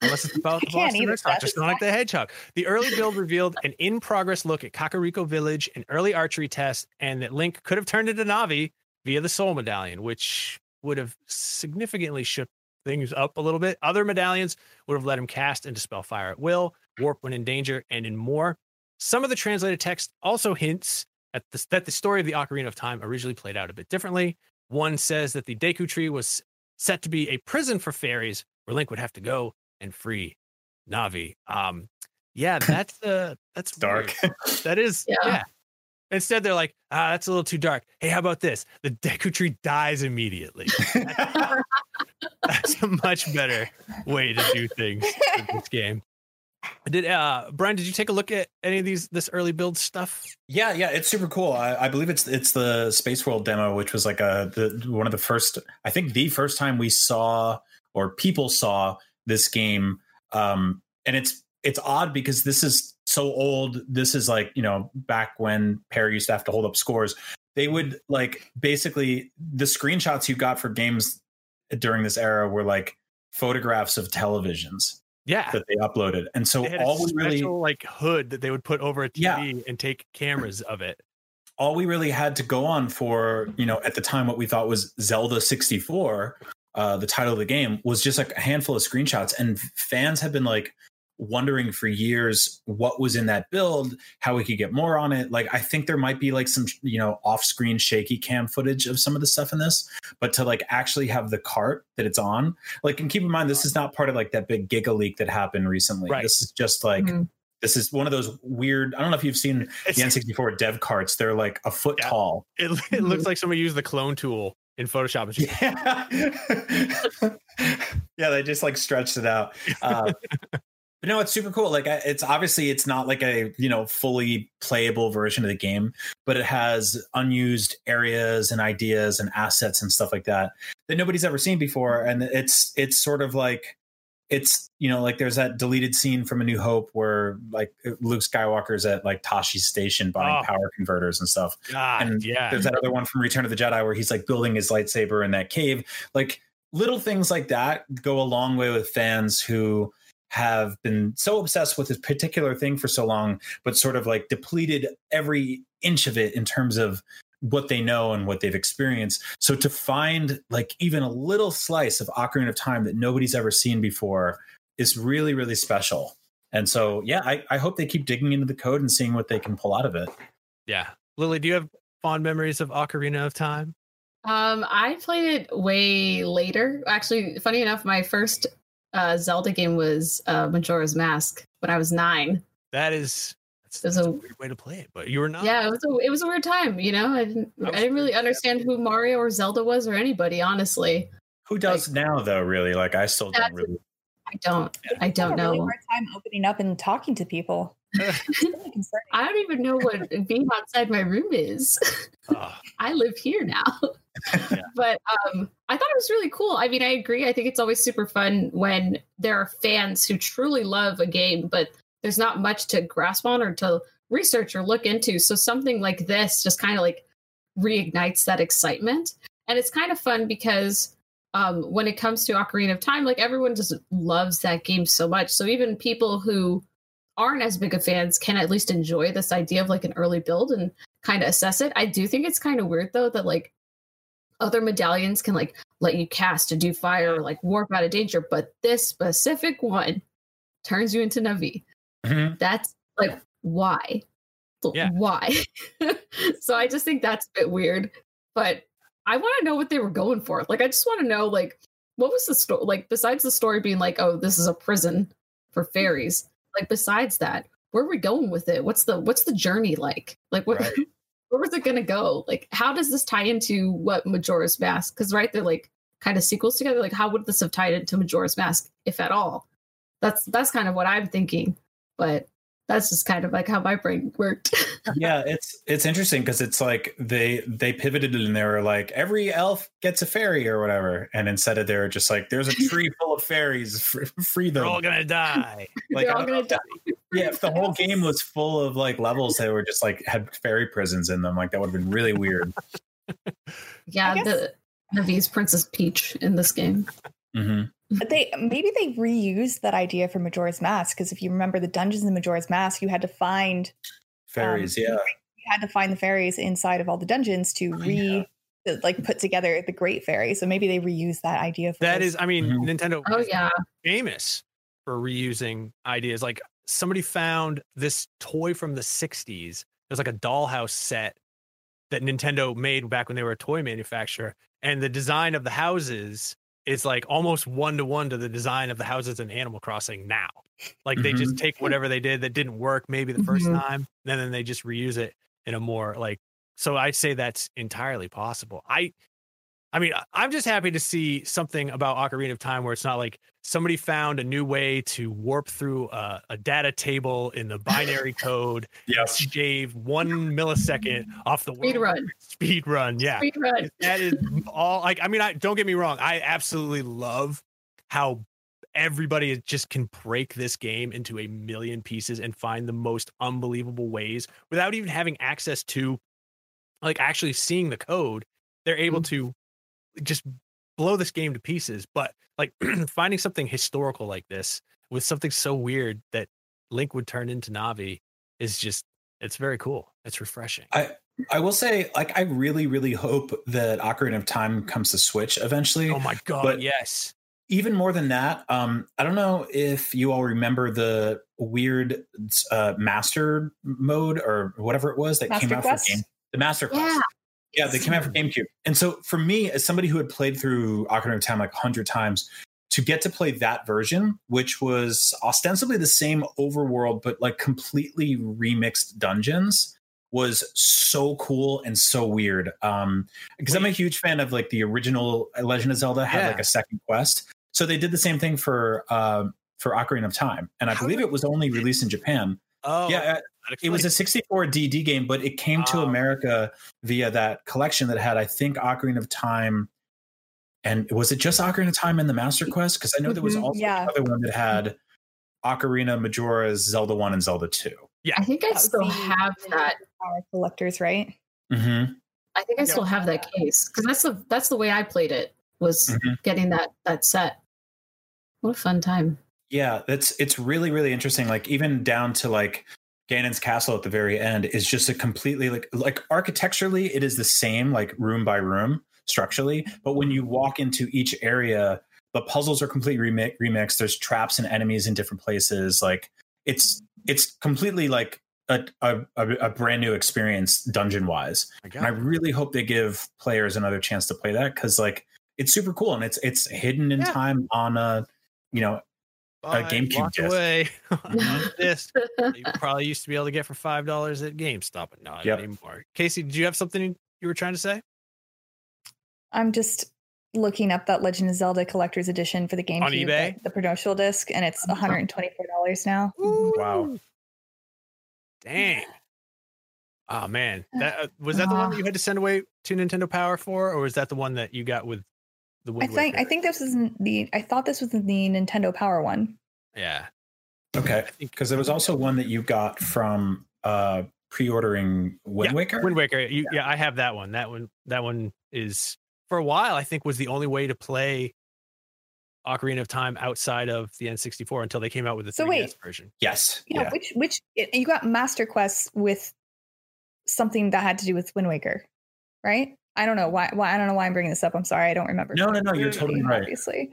unless it's about the Boston Red Sox or Sonic the Hedgehog. The early build revealed an in-progress look at Kakariko Village, an early archery test, and that Link could have turned into Navi via the Soul Medallion, which would have significantly shook things up a little bit. Other medallions would have let him cast and dispel fire at will, warp when in danger, and in more. Some of the translated text also hints at the, that the story of the Ocarina of Time originally played out a bit differently. One says that the Deku Tree was set to be a prison for fairies where Link would have to go and free Navi. Um, yeah, that's uh, that's dark. Weird. That is, yeah. yeah. Instead, they're like, ah, that's a little too dark. Hey, how about this? The Deku Tree dies immediately. That's a much better way to do things in this game. Did uh Brian, did you take a look at any of these this early build stuff? Yeah, yeah, it's super cool. I, I believe it's it's the Space World demo, which was like a the one of the first, I think the first time we saw or people saw this game. Um, and it's it's odd because this is so old. This is like, you know, back when Perry used to have to hold up scores. They would like basically the screenshots you got for games during this era were like photographs of televisions. Yeah, that they uploaded, and so they had all a special, we really like hood that they would put over a T V yeah. and take cameras of it. All we really had to go on for, you know, at the time, what we thought was Zelda sixty-four, uh, the title of the game, was just like a handful of screenshots, and fans have been like wondering for years what was in that build, how we could get more on it. Like, I think there might be like some, you know, off-screen shaky cam footage of some of the stuff in this, but to like actually have the cart that it's on, like, and keep in mind, this is not part of like that big Giga leak that happened recently. Right. This is just like, mm-hmm. This is one of those weird, I don't know if you've seen it's, the N sixty-four dev carts. They're like a foot yeah, tall. It, it looks like somebody used the clone tool in Photoshop. Yeah. Yeah. They just like stretched it out. Uh, But no, it's super cool. Like, it's obviously it's not like a, you know, fully playable version of the game, but it has unused areas and ideas and assets and stuff like that that nobody's ever seen before. And it's it's sort of like it's, you know, like there's that deleted scene from A New Hope where like Luke Skywalker's at like Tashi's station buying oh. power converters and stuff. God, and yeah. There's that other one from Return of the Jedi where he's like building his lightsaber in that cave. Like little things like that go a long way with fans who have been so obsessed with this particular thing for so long, but sort of like depleted every inch of it in terms of what they know and what they've experienced. So to find like even a little slice of Ocarina of Time that nobody's ever seen before is really, really special. And so, yeah, I, I hope they keep digging into the code and seeing what they can pull out of it. Yeah. Lily, do you have fond memories of Ocarina of Time? Um, I played it way later. Actually, funny enough, my first Uh, Zelda game was uh, Majora's Mask when I was nine. That is, that's, that's a, a weird way to play it, but you were not. Yeah, it was a, it was a weird time, you know? I didn't I, I didn't really understand who Mario or Zelda was or anybody, honestly. Who does like, now, though, really? Like, I still don't really. I don't. Yeah. I don't I know. I had a really hard time opening up and talking to people. I don't even know what being outside my room is. Oh. I live here now. Yeah. But um, I thought it was really cool. I mean, I agree. I think it's always super fun when there are fans who truly love a game, but there's not much to grasp on or to research or look into. So something like this just kind of like reignites that excitement. And it's kind of fun because um, when it comes to Ocarina of Time, like everyone just loves that game so much. So even people who aren't as big of fans can at least enjoy this idea of like an early build and kind of assess it. I do think it's kind of weird though, that like other medallions can like let you cast to do fire or like warp out of danger, but this specific one turns you into Navi. Mm-hmm. That's like, why? Yeah. Why? So I just think that's a bit weird, but I want to know what they were going for. Like, I just want to know, like, what was the story? Like, besides the story being like, oh, this is a prison for fairies. Like, besides that, where are we going with it? What's the what's the journey like? Like, what, right. Where was it going to go? Like, how does this tie into what Majora's Mask? Because, right, they're, like, kind of sequels together. Like, how would this have tied into Majora's Mask, if at all? That's that's kind of what I'm thinking. But that's just kind of like how my brain worked. Yeah, it's it's interesting because it's like they they pivoted and they were like, every elf gets a fairy or whatever. And instead of they're just like, there's a tree full of fairies, free them. They're all going to die. Like, they're all going to die. Yeah, if the whole game was full of like levels that were just like had fairy prisons in them, like that would have been really weird. Yeah, the Navi's Princess Peach in this game. Mm-hmm. But they maybe they reused that idea for Majora's Mask, because if you remember the dungeons in Majora's Mask, you had to find fairies. Um, yeah, you had to find the fairies inside of all the dungeons to re yeah. to, like put together the Great Fairy. So maybe they reused that idea. For that those. Is, I mean, mm-hmm. Nintendo. Oh yeah, famous for reusing ideas. Like somebody found this toy from the sixties. It was like a dollhouse set that Nintendo made back when they were a toy manufacturer, and the design of the houses. It's like almost one-to-one to the design of the houses in Animal Crossing now. Like they mm-hmm. just take whatever they did that didn't work maybe the first mm-hmm. time, and then they just reuse it in a more like, so I say that's entirely possible. I, I mean, I'm just happy to see something about Ocarina of Time where it's not like somebody found a new way to warp through a, a data table in the binary code. Yes. Shave one millisecond off the speed run. Speed run. Yeah. Speed run. That is all. Like, I mean, I don't get me wrong. I absolutely love how everybody just can break this game into a million pieces and find the most unbelievable ways without even having access to like actually seeing the code. They're able mm-hmm. to just blow this game to pieces, but like finding something historical like this with something so weird that Link would turn into Navi is just, it's very cool. It's refreshing. I, I will say, like, I really, really hope that Ocarina of Time comes to Switch eventually. Oh my God. But yes. Even more than that, um, I don't know if you all remember the weird uh, master mode or whatever it was that Master came out Quest? For game. The Master Quest. Yeah. Yeah, they came out for GameCube. And so for me, as somebody who had played through Ocarina of Time like one hundred times, to get to play that version, which was ostensibly the same overworld, but like completely remixed dungeons, was so cool and so weird. Um, because I'm a huge fan of like the original Legend of Zelda had yeah. like a second quest. So they did the same thing for uh, for Ocarina of Time. And I How believe it was only released in Japan. Oh, yeah. It was a sixty-four D D game, but it came to um, America via that collection that had, I think, Ocarina of Time. And was it just Ocarina of Time and the Master Quest? Because I know mm-hmm, there was also yeah. another one that had Ocarina, Majora's, Zelda one, and Zelda two. Yeah, I think I that still have that. Our collectors, right? Mm-hmm. I think I yeah. still have that case because that's the that's the way I played it was mm-hmm. getting that that set. What a fun time! Yeah, that's it's really really interesting. Like even down to like. Ganon's castle at the very end is just a completely like like architecturally it is the same like room by room structurally, but when you walk into each area the puzzles are completely remixed. There's traps and enemies in different places. Like it's it's completely like a a, a brand new experience dungeon wise. And I really hope they give players another chance to play that because like it's super cool and it's it's hidden in yeah. time on a you know. A GameCube disc. Away. This you probably used to be able to get for five dollars at GameStop, but not yep. anymore. Casey, did you have something you were trying to say? I'm just looking up that Legend of Zelda Collector's Edition for the GameCube on eBay, the promotional disc, and it's one hundred twenty-four dollars now. Ooh. Wow! Dang! Oh man, that was that uh, the one that you had to send away to Nintendo Power for, or was that the one that you got with? I think I think this is the I thought this was the Nintendo Power one. Yeah. Okay. Because there was also one that you got from uh, pre-ordering Wind yeah, Waker. Wind Waker. You, yeah. yeah, I have that one. That one. That one is for a while. I think was the only way to play Ocarina of Time outside of the N sixty-four until they came out with the so three D S wait, version. Yes. Yeah, yeah. Which which you got Master Quest with something that had to do with Wind Waker, right? I don't know why, why. I don't know why I'm bringing this up. I'm sorry. I don't remember. No, no, no. You're totally right. Obviously.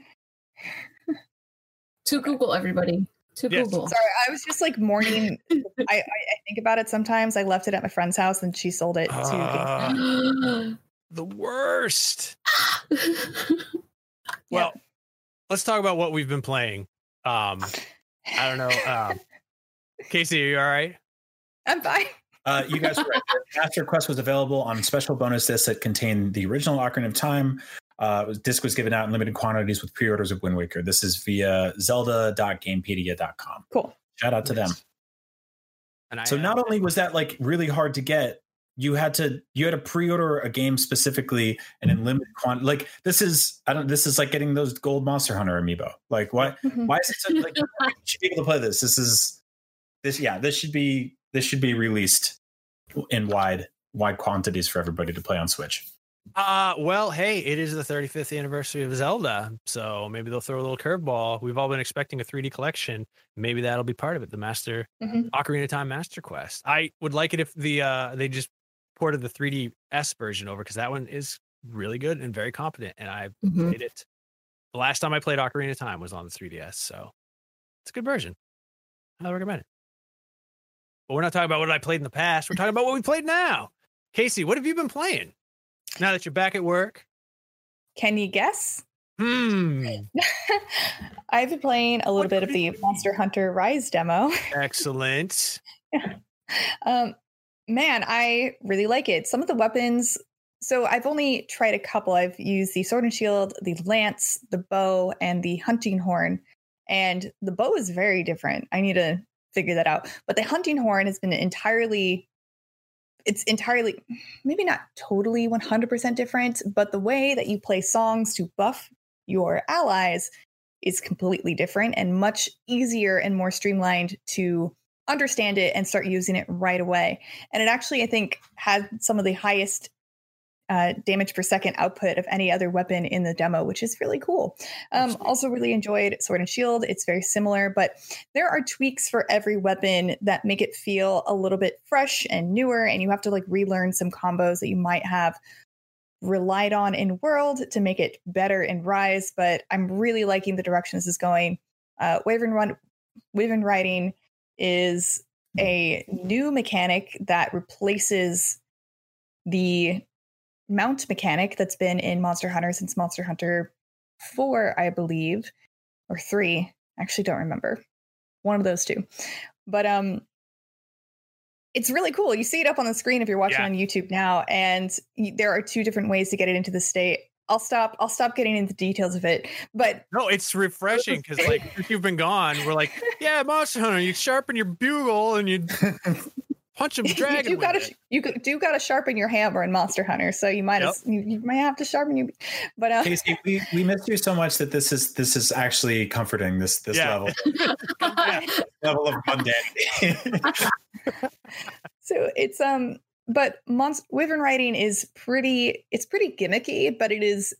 To Google, everybody. To yes. Google. Sorry, I was just like mourning. I, I, I think about it sometimes. I left it at my friend's house and she sold it uh, to the worst. Well, yeah. Let's talk about what we've been playing. Um, I don't know. Um, Casey, are you all right? I'm fine. Uh, you guys were right. Master Quest was available on special bonus discs that contained the original Ocarina of Time. Uh, disc was given out in limited quantities with pre-orders of Wind Waker. This is via zelda dot gamepedia dot com. Cool. Shout out to them. And I, so not uh, only was that like really hard to get, you had to you had to pre-order a game specifically and in limited quantity. Like this is I don't this is like getting those gold Monster Hunter amiibo. Like why mm-hmm. why is it so like you should be able to play this? This is this yeah, this should be this should be released in wide wide quantities for everybody to play on Switch. Uh well, hey, it is the thirty-fifth anniversary of Zelda, so maybe they'll throw a little curveball. We've all been expecting a three D collection. Maybe that'll be part of it. The Master mm-hmm. Ocarina of Time Master Quest. I would like it if the uh they just ported the three D S version over, because that one is really good and very competent, and I mm-hmm. played it. The last time I played Ocarina of Time was on the three D S, so it's a good version. I recommend it. But we're not talking about what I played in the past. We're talking about what we played now. Casey, what have you been playing? Now that you're back at work, can you guess? Hmm. I've been playing a little what bit of the Monster Hunter Rise demo. Excellent. yeah. Um, man, I really like it. Some of the weapons. So I've only tried a couple. I've used the sword and shield, the lance, the bow, and the hunting horn. And the bow is very different. I need to figure that out. But the hunting horn has been entirely. It's entirely, maybe not totally one hundred percent different, but the way that you play songs to buff your allies is completely different and much easier and more streamlined to understand it and start using it right away. And it actually, I think, had some of the highest uh, damage per second output of any other weapon in the demo, which is really cool. Um, also really enjoyed Sword and Shield. It's very similar, but there are tweaks for every weapon that make it feel a little bit fresh and newer. And you have to like relearn some combos that you might have relied on in World to make it better in Rise. But I'm really liking the direction this is going. Uh, Wave and Run, Wave and Riding is a new mechanic that replaces the mount mechanic that's been in Monster Hunter since Monster Hunter four, I believe, or three. I actually don't remember. One of those two. But um, it's really cool. You see it up on the screen if you're watching yeah. on YouTube now, and y- there are two different ways to get it into the state. I'll stop. I'll stop getting into the details of it. But no, it's refreshing because like if you've been gone, we're like, yeah, Monster Hunter. You sharpen your bugle and you. Punch him, dragon. you do gotta, it. you do gotta sharpen your hammer in Monster Hunter, so you might, yep. as, you, you might have to sharpen you. But uh, Casey, we, we missed you so much that this is this is actually comforting. This this yeah. level, yeah, level of mundanity. So it's um, but Mon- Wyvern Riding is pretty. It's pretty gimmicky, but it is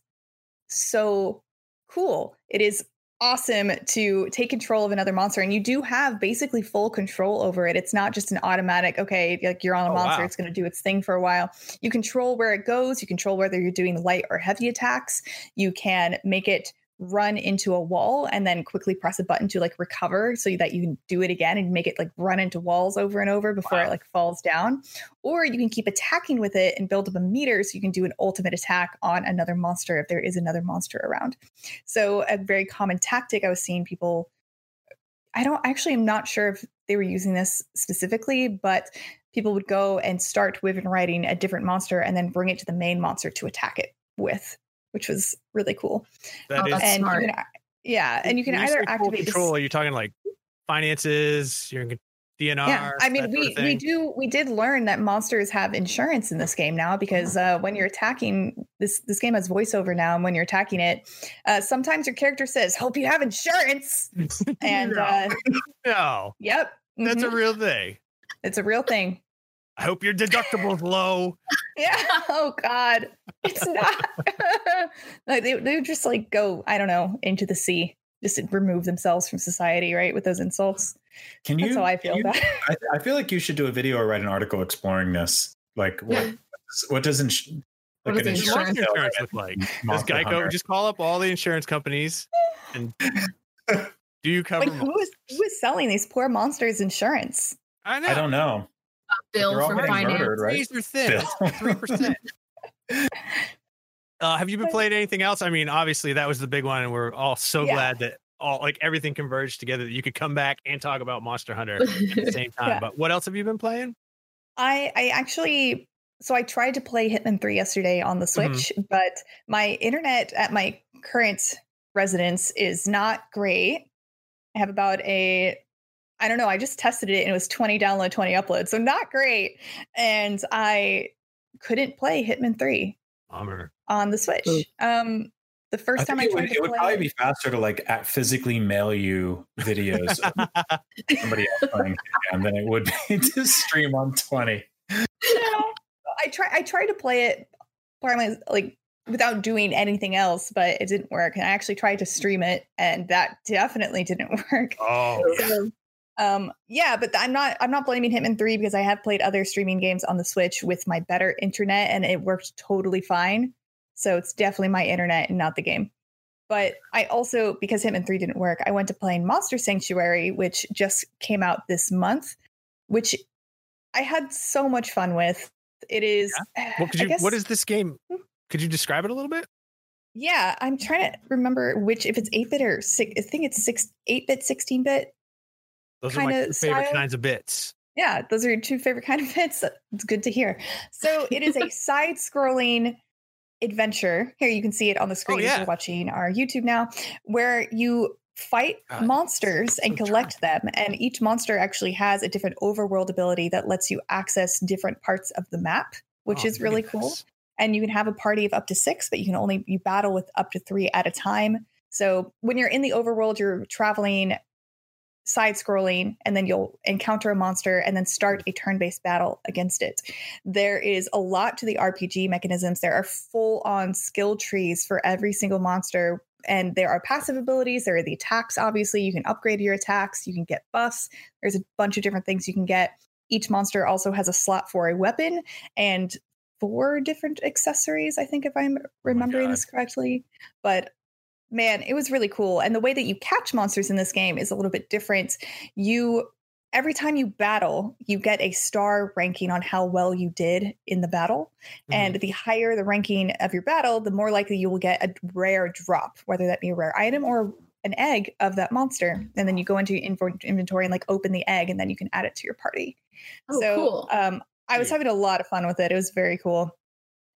so cool. It is awesome to take control of another monster, and you do have basically full control over it. It's not just an automatic, okay, like you're on a oh, monster, wow. it's going to do its thing for a while. You control where it goes. You control whether you're doing light or heavy attacks. You can make it run into a wall and then quickly press a button to like recover so that you can do it again and make it like run into walls over and over before wow. it like falls down. Or you can keep attacking with it and build up a meter so you can do an ultimate attack on another monster if there is another monster around. So a very common tactic I was seeing people, I don't actually, I'm not sure if they were using this specifically, but people would go and start with and riding a different monster and then bring it to the main monster to attack it with, which was really cool. That is and smart. You can, yeah, and you can either activate control. This, are you talking like finances, your D N R? Yeah, I mean, we sort of we do we did learn that monsters have insurance in this game now because uh, when you're attacking this this game has voiceover now, and when you're attacking it, uh, sometimes your character says, "Hope you have insurance." And no. Uh, no, yep, mm-hmm. that's a real thing. It's a real thing. I hope your deductible's low. Yeah. Oh God. It's not. Like they they would just like go, I don't know, into the sea, just remove themselves from society, right? With those insults. Can you? That's how I feel about it. I, I feel like you should do a video or write an article exploring this. Like what? What does ins- like what does an insurance, insurance, insurance look like? Does Geico just call up all the insurance companies and do you cover? Like, who is who is selling these poor monsters insurance? I know. I don't know. Bill from finance. Murdered, right? These are thin. Three percent. Uh, have you been playing anything else? I mean, obviously that was the big one, and we're all so yeah. glad that all like everything converged together that you could come back and talk about Monster Hunter at the same time. Yeah. But what else have you been playing? I I actually so I tried to play Hitman three yesterday on the Switch, mm-hmm. but my internet at my current residence is not great. I have about a I don't know, I just tested it and it was twenty download, twenty upload. So not great. And I couldn't play Hitman three Bummer. on the Switch. Um, the first I time I tried would, to it play... It would probably be faster to like at physically mail you videos of somebody else playing Hitman than it would be to stream on twenty. No, I try. I tried to play it part of my, like without doing anything else, but it didn't work. And I actually tried to stream it, and that definitely didn't work. Oh, so, um, yeah. But I'm not. I'm not blaming Hitman three because I have played other streaming games on the Switch with my better internet, and it worked totally fine. So it's definitely my internet and not the game. But I also, because Hitman three didn't work, I went to playing Monster Sanctuary, which just came out this month, which I had so much fun with. It is. Yeah. What could you? Guess, what is this game? Could you describe it a little bit? Yeah, I'm trying to remember which, if it's eight bit or six. I think it's six, eight bit, sixteen bit. Those are my two favorite kinds of bits. Yeah, those are your two favorite kind of bits. It's good to hear. So it is a side-scrolling adventure. Here you can see it on the screen. Oh, yeah. If you're watching our YouTube now, where you fight God, monsters and collect them, and each monster actually has a different overworld ability that lets you access different parts of the map, which oh, is really goodness. cool. And you can have a party of up to six, but you can only you battle with up to three at a time. So when you're in the overworld, you're traveling, side scrolling, and then you'll encounter a monster and then start a turn-based battle against it. There is a lot to the R P G mechanisms. There are full-on skill trees for every single monster, and there are passive abilities. There are the attacks, obviously. You can upgrade your attacks. You can get buffs. There's a bunch of different things you can get. Each monster also has a slot for a weapon and four different accessories, I think, if I'm remembering oh this correctly. But man, it was really cool. And the way that you catch monsters in this game is a little bit different. You, every time you battle, you get a star ranking on how well you did in the battle. Mm-hmm. And the higher the ranking of your battle, the more likely you will get a rare drop, whether that be a rare item or an egg of that monster. And then you go into your inventory and like open the egg, and then you can add it to your party. Oh, so cool. um, I was yeah. having a lot of fun with it. It was very cool.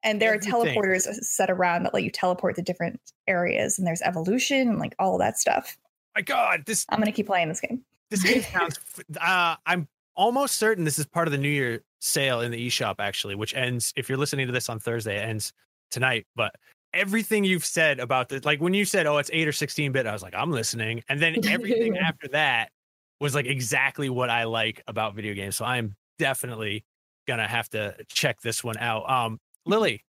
And there That's are the teleporters thing. set around that let you teleport to different areas. And there's evolution and like all that stuff. My God, this I'm going to keep playing this game. This game sounds, uh, I'm almost certain this is part of the New Year sale in the eShop, actually, which ends, if you're listening to this on Thursday, it ends tonight. But everything you've said about this, like when you said, oh, it's eight or sixteen bit, I was like, I'm listening. And then everything after that was like exactly what I like about video games. So I'm definitely going to have to check this one out. Um, Lily,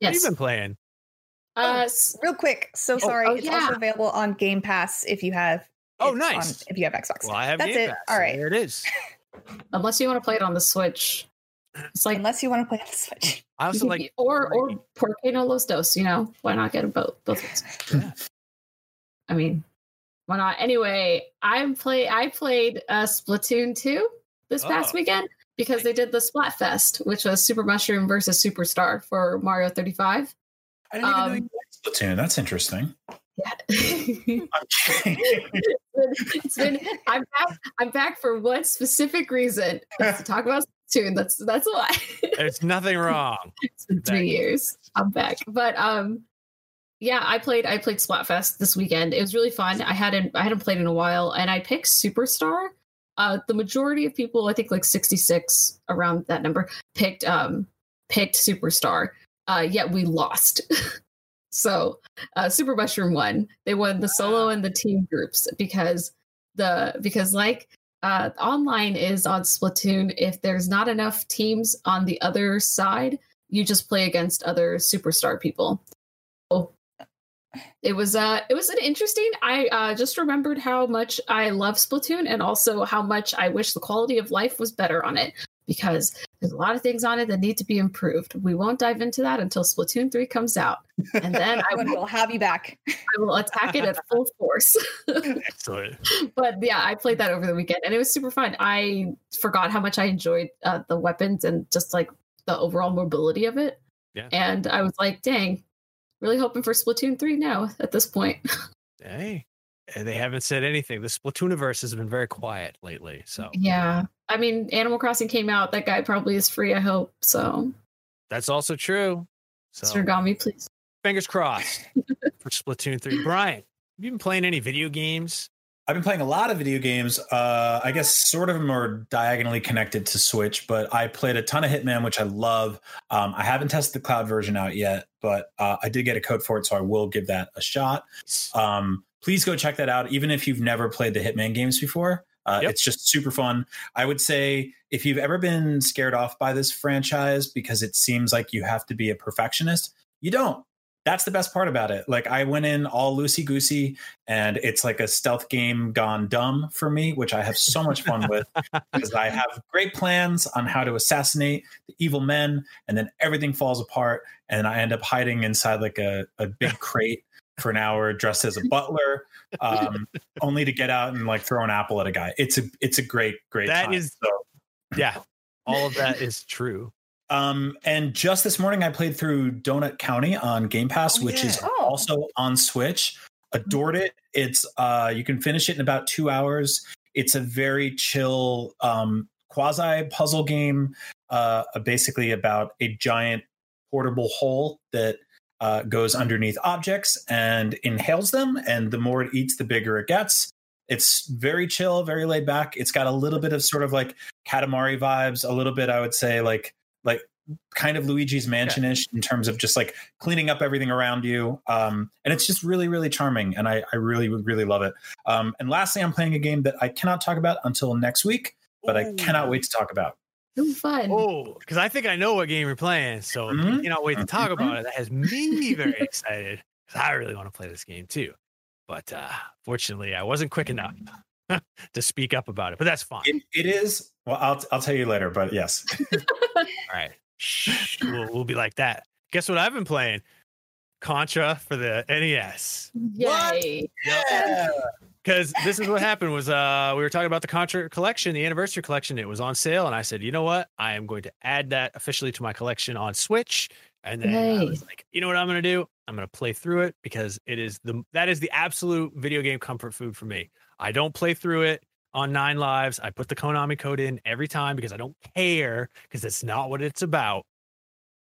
yes. what have you been playing? Uh, oh, real quick. So sorry. Oh, oh, it's yeah. also available on Game Pass if you have Oh, it's nice. On, if you have Xbox. Well, I have That's Game it. Pass. All right. There it is. Unless you want to play it on the Switch. It's like, unless you want to play on the Switch. I also like... or, or Por Que No Los Dos, you know? Why not get them both? both yeah. I mean, why not? Anyway, I'm play, I played uh, Splatoon two this oh. past weekend because they did the Splatfest, which was Super Mushroom versus Superstar for Mario thirty-five. I didn't even um, know you played Splatoon. That's interesting. Yeah. it's been, I'm back. I'm back for one specific reason. It's to talk about Splatoon. That's that's why. There's nothing wrong. It's been three Thanks. years. I'm back, but um, yeah. I played. I played Splatfest this weekend. It was really fun. I hadn't. I hadn't played in a while, and I picked Superstar. Uh, the majority of people, I think, like sixty-six around that number, picked um picked Superstar. Uh, yet we lost. So uh, Super Mushroom won. They won the solo and the team groups because the because like uh, online is on Splatoon. If there's not enough teams on the other side, you just play against other Superstar people. So it was uh it was an interesting. I uh, just remembered how much I love Splatoon and also how much I wish the quality of life was better on it, because there's a lot of things on it that need to be improved. We won't dive into that until Splatoon three comes out. And then I will have you back. I will attack it at full force. Excellent. But yeah, I played that over the weekend and it was super fun. I forgot how much I enjoyed uh, the weapons and just like the overall mobility of it. Yeah. And I was like, dang, really hoping for Splatoon three now at this point. Hey, they haven't said anything. The Splatuniverse has been very quiet lately. So yeah. I mean, Animal Crossing came out. That guy probably is free, I hope. So that's also true. So, Sirgami, please. Fingers crossed for Splatoon three. Brian, have you been playing any video games? I've been playing a lot of video games. Uh, I guess sort of them are diagonally connected to Switch, but I played a ton of Hitman, which I love. Um, I haven't tested the cloud version out yet, but uh, I did get a code for it, so I will give that a shot. Um, please go check that out, even if you've never played the Hitman games before. Uh, yep. It's just super fun. I would say if you've ever been scared off by this franchise because it seems like you have to be a perfectionist, you don't. That's the best part about it. Like, I went in all loosey-goosey, and it's like a stealth game gone dumb for me, which I have so much fun with because I have great plans on how to assassinate the evil men, and then everything falls apart, and I end up hiding inside like a, a big crate for an hour dressed as a butler, um, only to get out and like throw an apple at a guy. It's a it's a great, great that time. Is, so. Yeah, all of that is true. Um, and just this morning I played through Donut County on Game Pass, oh, which yeah. is oh. also on Switch. Adored it. It's, uh, you can finish it in about two hours. It's a very chill, um, quasi puzzle game, uh, basically about a giant portable hole that, uh, goes underneath objects and inhales them. And the more it eats, the bigger it gets. It's very chill, very laid back. It's got a little bit of sort of like Katamari vibes, a little bit, I would say, like, like kind of Luigi's Mansion-ish in terms of just like cleaning up everything around you. Um, and it's just really, really charming. And I, I really, really love it. Um, and lastly, I'm playing a game that I cannot talk about until next week, but Ooh. I cannot wait to talk about. So fun. Oh, because I think I know what game you're playing. So mm-hmm. I cannot wait to talk mm-hmm. about it. That has me very excited because I really want to play this game too. But uh, fortunately, I wasn't quick enough to speak up about it, but that's fine. It, it is. Well, I'll I'll tell you later, but yes. All right. Shh, we'll, we'll be like that. Guess what I've been playing? Contra for the N E S. Yay. Because yeah. this is what happened was uh, we were talking about the Contra collection, the anniversary collection. It was on sale. And I said, you know what? I am going to add that officially to my collection on Switch. And then nice. I was like, you know what I'm going to do? I'm going to play through it because it is the that is the absolute video game comfort food for me. I don't play through it on Nine Lives. I put the Konami code in every time because I don't care, because that's not what it's about.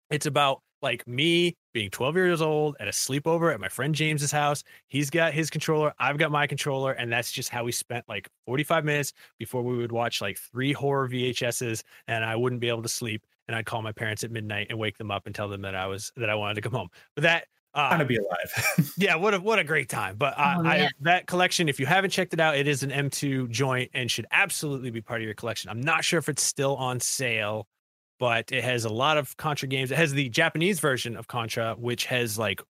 It's about like me being twelve years old at a sleepover at my friend James's house. He's got his controller, I've got my controller, and that's just how we spent like forty-five minutes before we would watch like three horror V H Ses, and I wouldn't be able to sleep, and I'd call my parents at midnight and wake them up and tell them that I was that I wanted to come home. But that Uh, trying to be alive. yeah, what a what a great time. But uh, oh, I, that collection, if you haven't checked it out, it is an M two joint and should absolutely be part of your collection. I'm not sure if it's still on sale, but it has a lot of Contra games. It has the Japanese version of Contra, which has like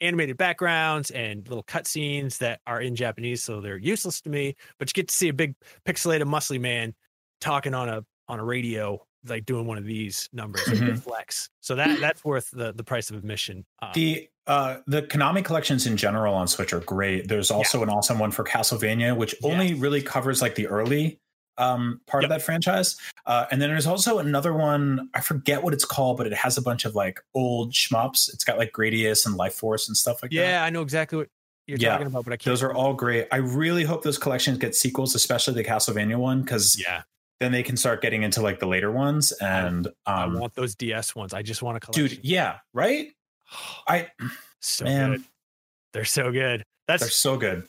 animated backgrounds and little cutscenes that are in Japanese, so they're useless to me. But you get to see a big pixelated muscly man talking on a on a radio, like doing one of these numbers mm-hmm. flex. So that that's worth the, the price of admission. Um, the uh, the Konami collections in general on Switch are great. There's also yeah. an awesome one for Castlevania, which yeah. only really covers like the early um, part yep. of that franchise. Uh, and then there's also another one, I forget what it's called, but it has a bunch of like old shmups. It's got like Gradius and Life Force and stuff like yeah, that. Yeah, I know exactly what you're yeah. talking about, but I can't. Those are all great. I really hope those collections get sequels, especially the Castlevania one, because yeah. then they can start getting into like the later ones. And um, I want those D S ones. I just want to collect. Dude, yeah, right? I so man. good. They're so good. That's They're so good.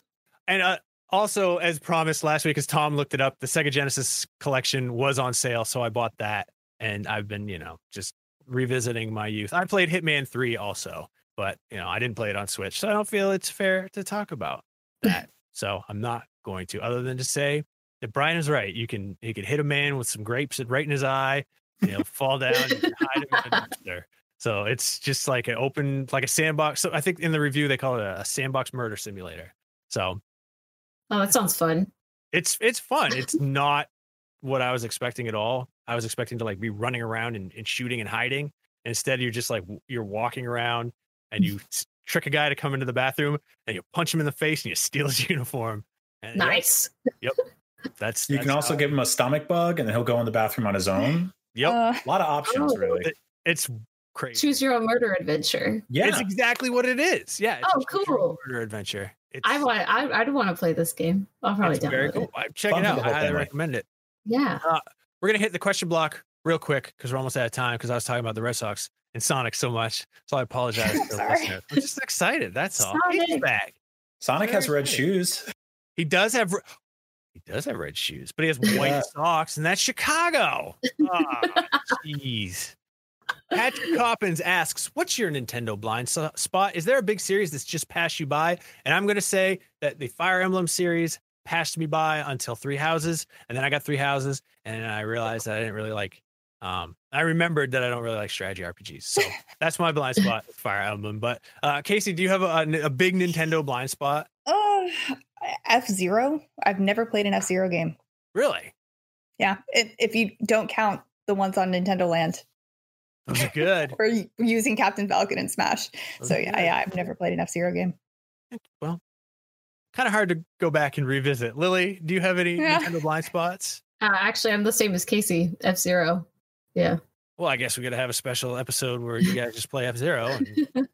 And uh, also, as promised last week, as Tom looked it up, the Sega Genesis collection was on sale, so I bought that. And I've been, you know, just revisiting my youth. I played Hitman three also, but you know, I didn't play it on Switch, so I don't feel it's fair to talk about that. So I'm not going to, other than to say that Brian is right. You can you can hit a man with some grapes right in his eye, you know, fall down and hide him in a dumpster. So it's just like an open, like a sandbox. So I think in the review they call it a, a sandbox murder simulator. So, oh, that sounds fun. It's it's fun. It's not what I was expecting at all. I was expecting to like be running around and, and shooting and hiding. Instead, you're just like you're walking around and you trick a guy to come into the bathroom and you punch him in the face and you steal his uniform. And nice. Yep. yep. That's you that's can also give him a stomach bug and then he'll go in the bathroom on his own. Yep. Uh, a lot of options, oh, really. It, it's crazy. Choose your own murder adventure. Yeah. It's exactly what it is. Yeah. It's oh, cool. Murder adventure. It's, I want I I do want to play this game. I'll probably download very cool. it. Check Fun it out. I highly recommend it. Yeah. Uh, we're gonna hit the question block real quick because we're almost out of time because I was talking about the Red Sox and Sonic so much. So I apologize to the listeners. I'm just excited. That's all. Sonic, He's back. Sonic has red shoes. He does have he does have red shoes, but he has white yeah. socks, and that's Chicago. Jeez. Oh, Patrick Coppins asks, "What's your Nintendo blind so- spot? Is there a big series that's just passed you by?" And I'm going to say that the Fire Emblem series passed me by until Three Houses, and then I got Three Houses, and I realized that I didn't really like. Um, I remembered that I don't really like strategy R P Gs, so that's my blind spot, Fire Emblem. But uh, Casey, do you have a, a big Nintendo blind spot? Oh, uh, F-Zero. I've never played an F-Zero game. Really? Yeah. If, if you don't count the ones on Nintendo Land, those are good. Or using Captain Falcon and Smash. Those so yeah, yeah, I've never played an F-Zero game. Well, kind of hard to go back and revisit. Lily, do you have any yeah. Nintendo blind spots? Uh, actually, I'm the same as Casey. F-Zero. Yeah. Well, I guess we got to have a special episode where you guys just play F-Zero and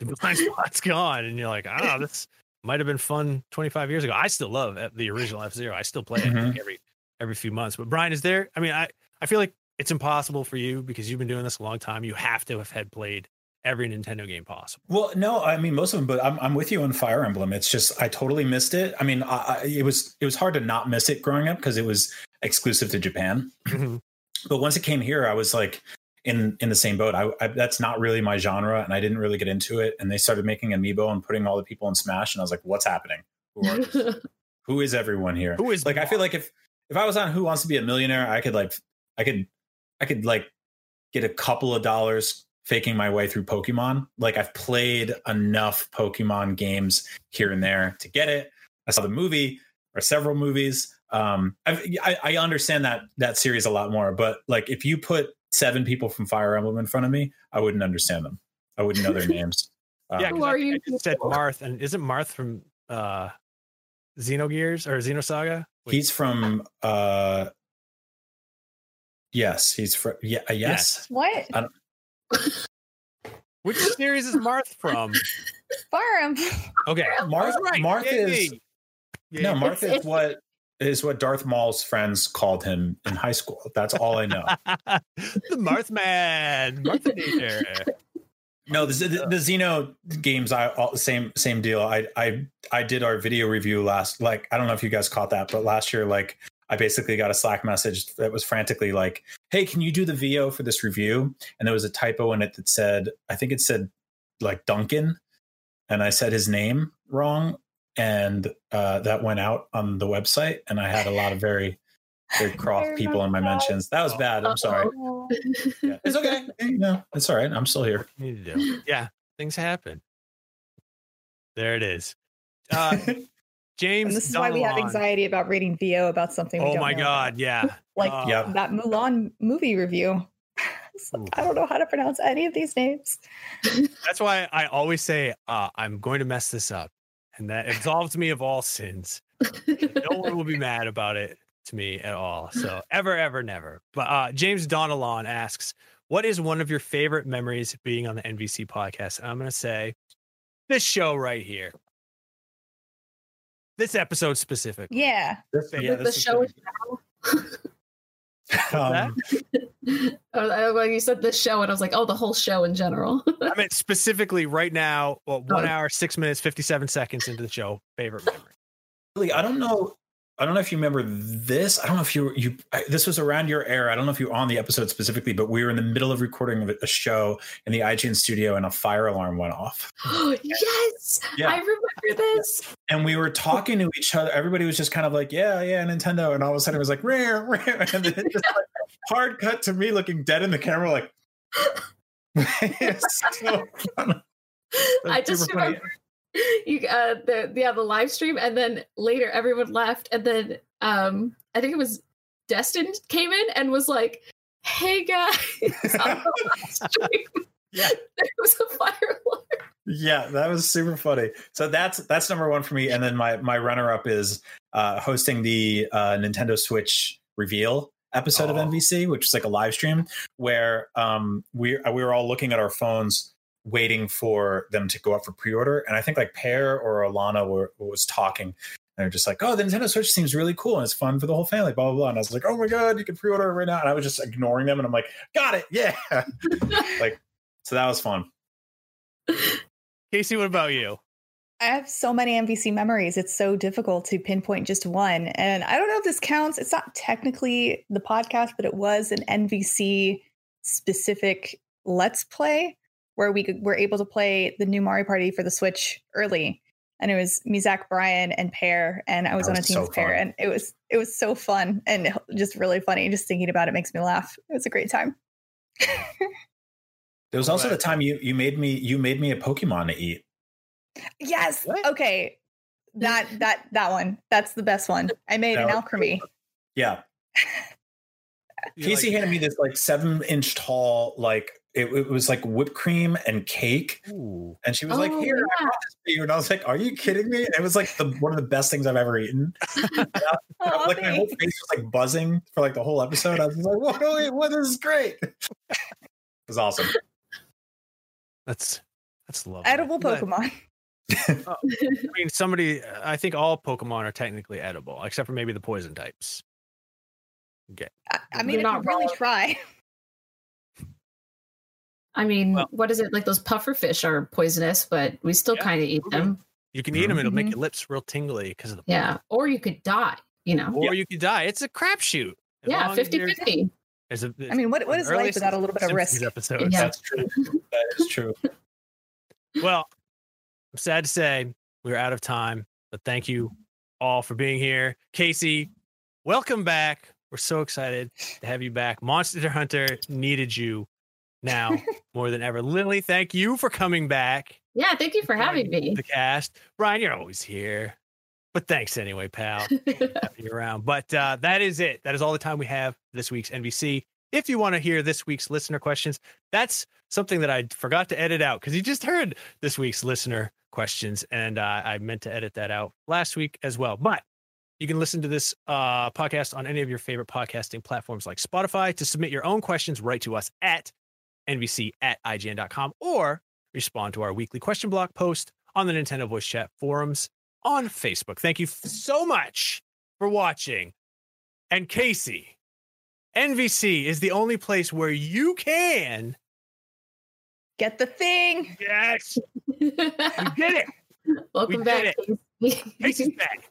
the blind spot's gone. And you're like, ah, oh, this might have been fun twenty-five years ago. I still love the original F-Zero. I still play it mm-hmm. like every every few months. But Brian, is there? I mean, I, I feel like it's impossible for you because you've been doing this a long time. You have to have had played every Nintendo game possible. Well, no, I mean, most of them, but I'm I'm with you on Fire Emblem. It's just, I totally missed it. I mean, I, I, it was it was hard to not miss it growing up because it was exclusive to Japan. Mm-hmm. But once it came here, I was like in, in the same boat. I, I, that's not really my genre, and I didn't really get into it. And they started making Amiibo and putting all the people in Smash, and I was like, "What's happening? Who, are who is everyone here? Who is like?" I feel like if if I was on Who Wants to Be a Millionaire, I could like I could I could like get a couple of dollars faking my way through Pokemon. Like I've played enough Pokemon games here and there to get it. I saw the movie or several movies. Um, I've, I, I understand that that series a lot more, but like if you put seven people from Fire Emblem in front of me, I wouldn't understand them. I wouldn't know their names. Um, yeah, who are I, you? I just said Marth, and isn't Marth from uh, Xenogears or Xenosaga? Wait. He's from. Uh, yes, he's from. Yeah, uh, yes. yes. What? I don't... Which series is Marth from? Fire Emblem. Okay, Marth. Right. Marth yeah, is. Yeah. No, Marth it's, is it's, what. Is what Darth Maul's friends called him in high school. That's all I know. The Marth Man, Marthinator. No, the, the, the Xeno games. I all, same same deal. I I I did our video review last. Like I don't know if you guys caught that, but last year, like I basically got a Slack message that was frantically like, "Hey, can you do the V O for this review?" And there was a typo in it that said, I think it said like Duncan, and I said his name wrong. And uh, that went out on the website, and I had a lot of very, very cross people in my mentions. That was bad. I'm sorry. Yeah, it's okay. No, it's all right. I'm still here. Yeah, things happen. There it is. Uh, James. And this is Don why we Milan. Have anxiety about reading V O about something. We oh don't my know God! About. Yeah, like uh, yeah. that Mulan movie review. Like, I don't know how to pronounce any of these names. That's why I always say uh, I'm going to mess this up. And that absolves me of all sins. No one will be mad about it to me at all. So ever, ever, never. But uh, James Donalon asks, what is one of your favorite memories being on the N V C podcast? And I'm going to say this show right here. This episode specific. Yeah. This, yeah the show is now. I, like you said this show and I was like oh the whole show in general. I meant specifically right now well, one oh. hour six minutes fifty-seven seconds into the show favorite memory. Really, I don't know I don't know if you remember this I don't know if you you I, this was around your era I don't know if you were on the episode specifically but we were in the middle of recording of a show in the I G N studio and a fire alarm went off. Oh yes yeah. I remember this and we were talking to each other everybody was just kind of like yeah yeah Nintendo and all of a sudden it was like rare rare and then it just like hard cut to me looking dead in the camera like it's so funny. I just remember funny. you uh the yeah the live stream and then later everyone left and then um I think it was Destin came in and was like hey guys on the live stream yeah there was a fire alarm. Yeah, that was super funny. So that's that's number one for me and then my my runner-up is uh hosting the uh Nintendo Switch reveal episode oh. of N V C, which is like a live stream where um we we were all looking at our phones waiting for them to go up for pre-order and I think like Pear or Alana were was talking and they're just like oh the Nintendo Switch seems really cool and it's fun for the whole family blah blah blah and I was like oh my god you can pre-order it right now and I was just ignoring them and I'm like got it yeah like so that was fun. Casey, what about you? I have so many M V C memories. It's so difficult to pinpoint just one. And I don't know if this counts. It's not technically the podcast, but it was an N V C specific Let's Play where we could, were able to play the new Mario Party for the Switch early. And it was me, Zach, Brian, and Pear. And I was, was on a team so with Pear. And it was it was so fun and just really funny. Just thinking about it makes me laugh. It was a great time. There was also the time you you made me you made me a Pokemon to eat. Yes. What? Okay. That that that one. That's the best one. I made that an Alchemy. Yeah. Casey like, handed me this like seven inch tall, like it, it was like whipped cream and cake. Ooh. And she was oh, like, here, yeah. I brought this for you. And I was like, are you kidding me? And it was like the one of the best things I've ever eaten. I, oh, like my whole face was like buzzing for like the whole episode. I was like, what, what, what this is great. It was awesome. That's that's lovely. Edible Pokemon. uh, I mean, somebody, I think all Pokemon are technically edible, except for maybe the poison types. Okay. I, I mean, if you really try. I mean, well, what is it? Like those puffer fish are poisonous, but we still yeah, kind of eat them. You can eat them. It'll mm-hmm. make your lips real tingly because of the poison. Yeah. Or you could die, you know. Or yeah. you could die. It's a crapshoot. Yeah. fifty-fifty. There's a, there's I mean, what what is life without a little bit of risk? Episodes. Yeah. That's true. That is true. Well, I'm sad to say we're out of time, but thank you all for being here. Casey, welcome back. We're so excited to have you back. Monster Hunter needed you now more than ever. Lily, thank you for coming back. Yeah, thank you for Brian, having me. The cast. Brian, you're always here. But thanks anyway, pal. Having you around. But uh, that is it. That is all the time we have for this week's N V C. If you want to hear this week's listener questions, that's something that I forgot to edit out because you just heard this week's listener questions. And uh, I meant to edit that out last week as well. But you can listen to this uh, podcast on any of your favorite podcasting platforms like Spotify. To submit your own questions, write to us at N V C at I G N dot com or respond to our weekly question block post on the Nintendo Voice Chat forums on Facebook. Thank you f- so much for watching. And Casey, N V C is the only place where you can get the thing. Yes. We did it. Welcome we back. It. Casey's back.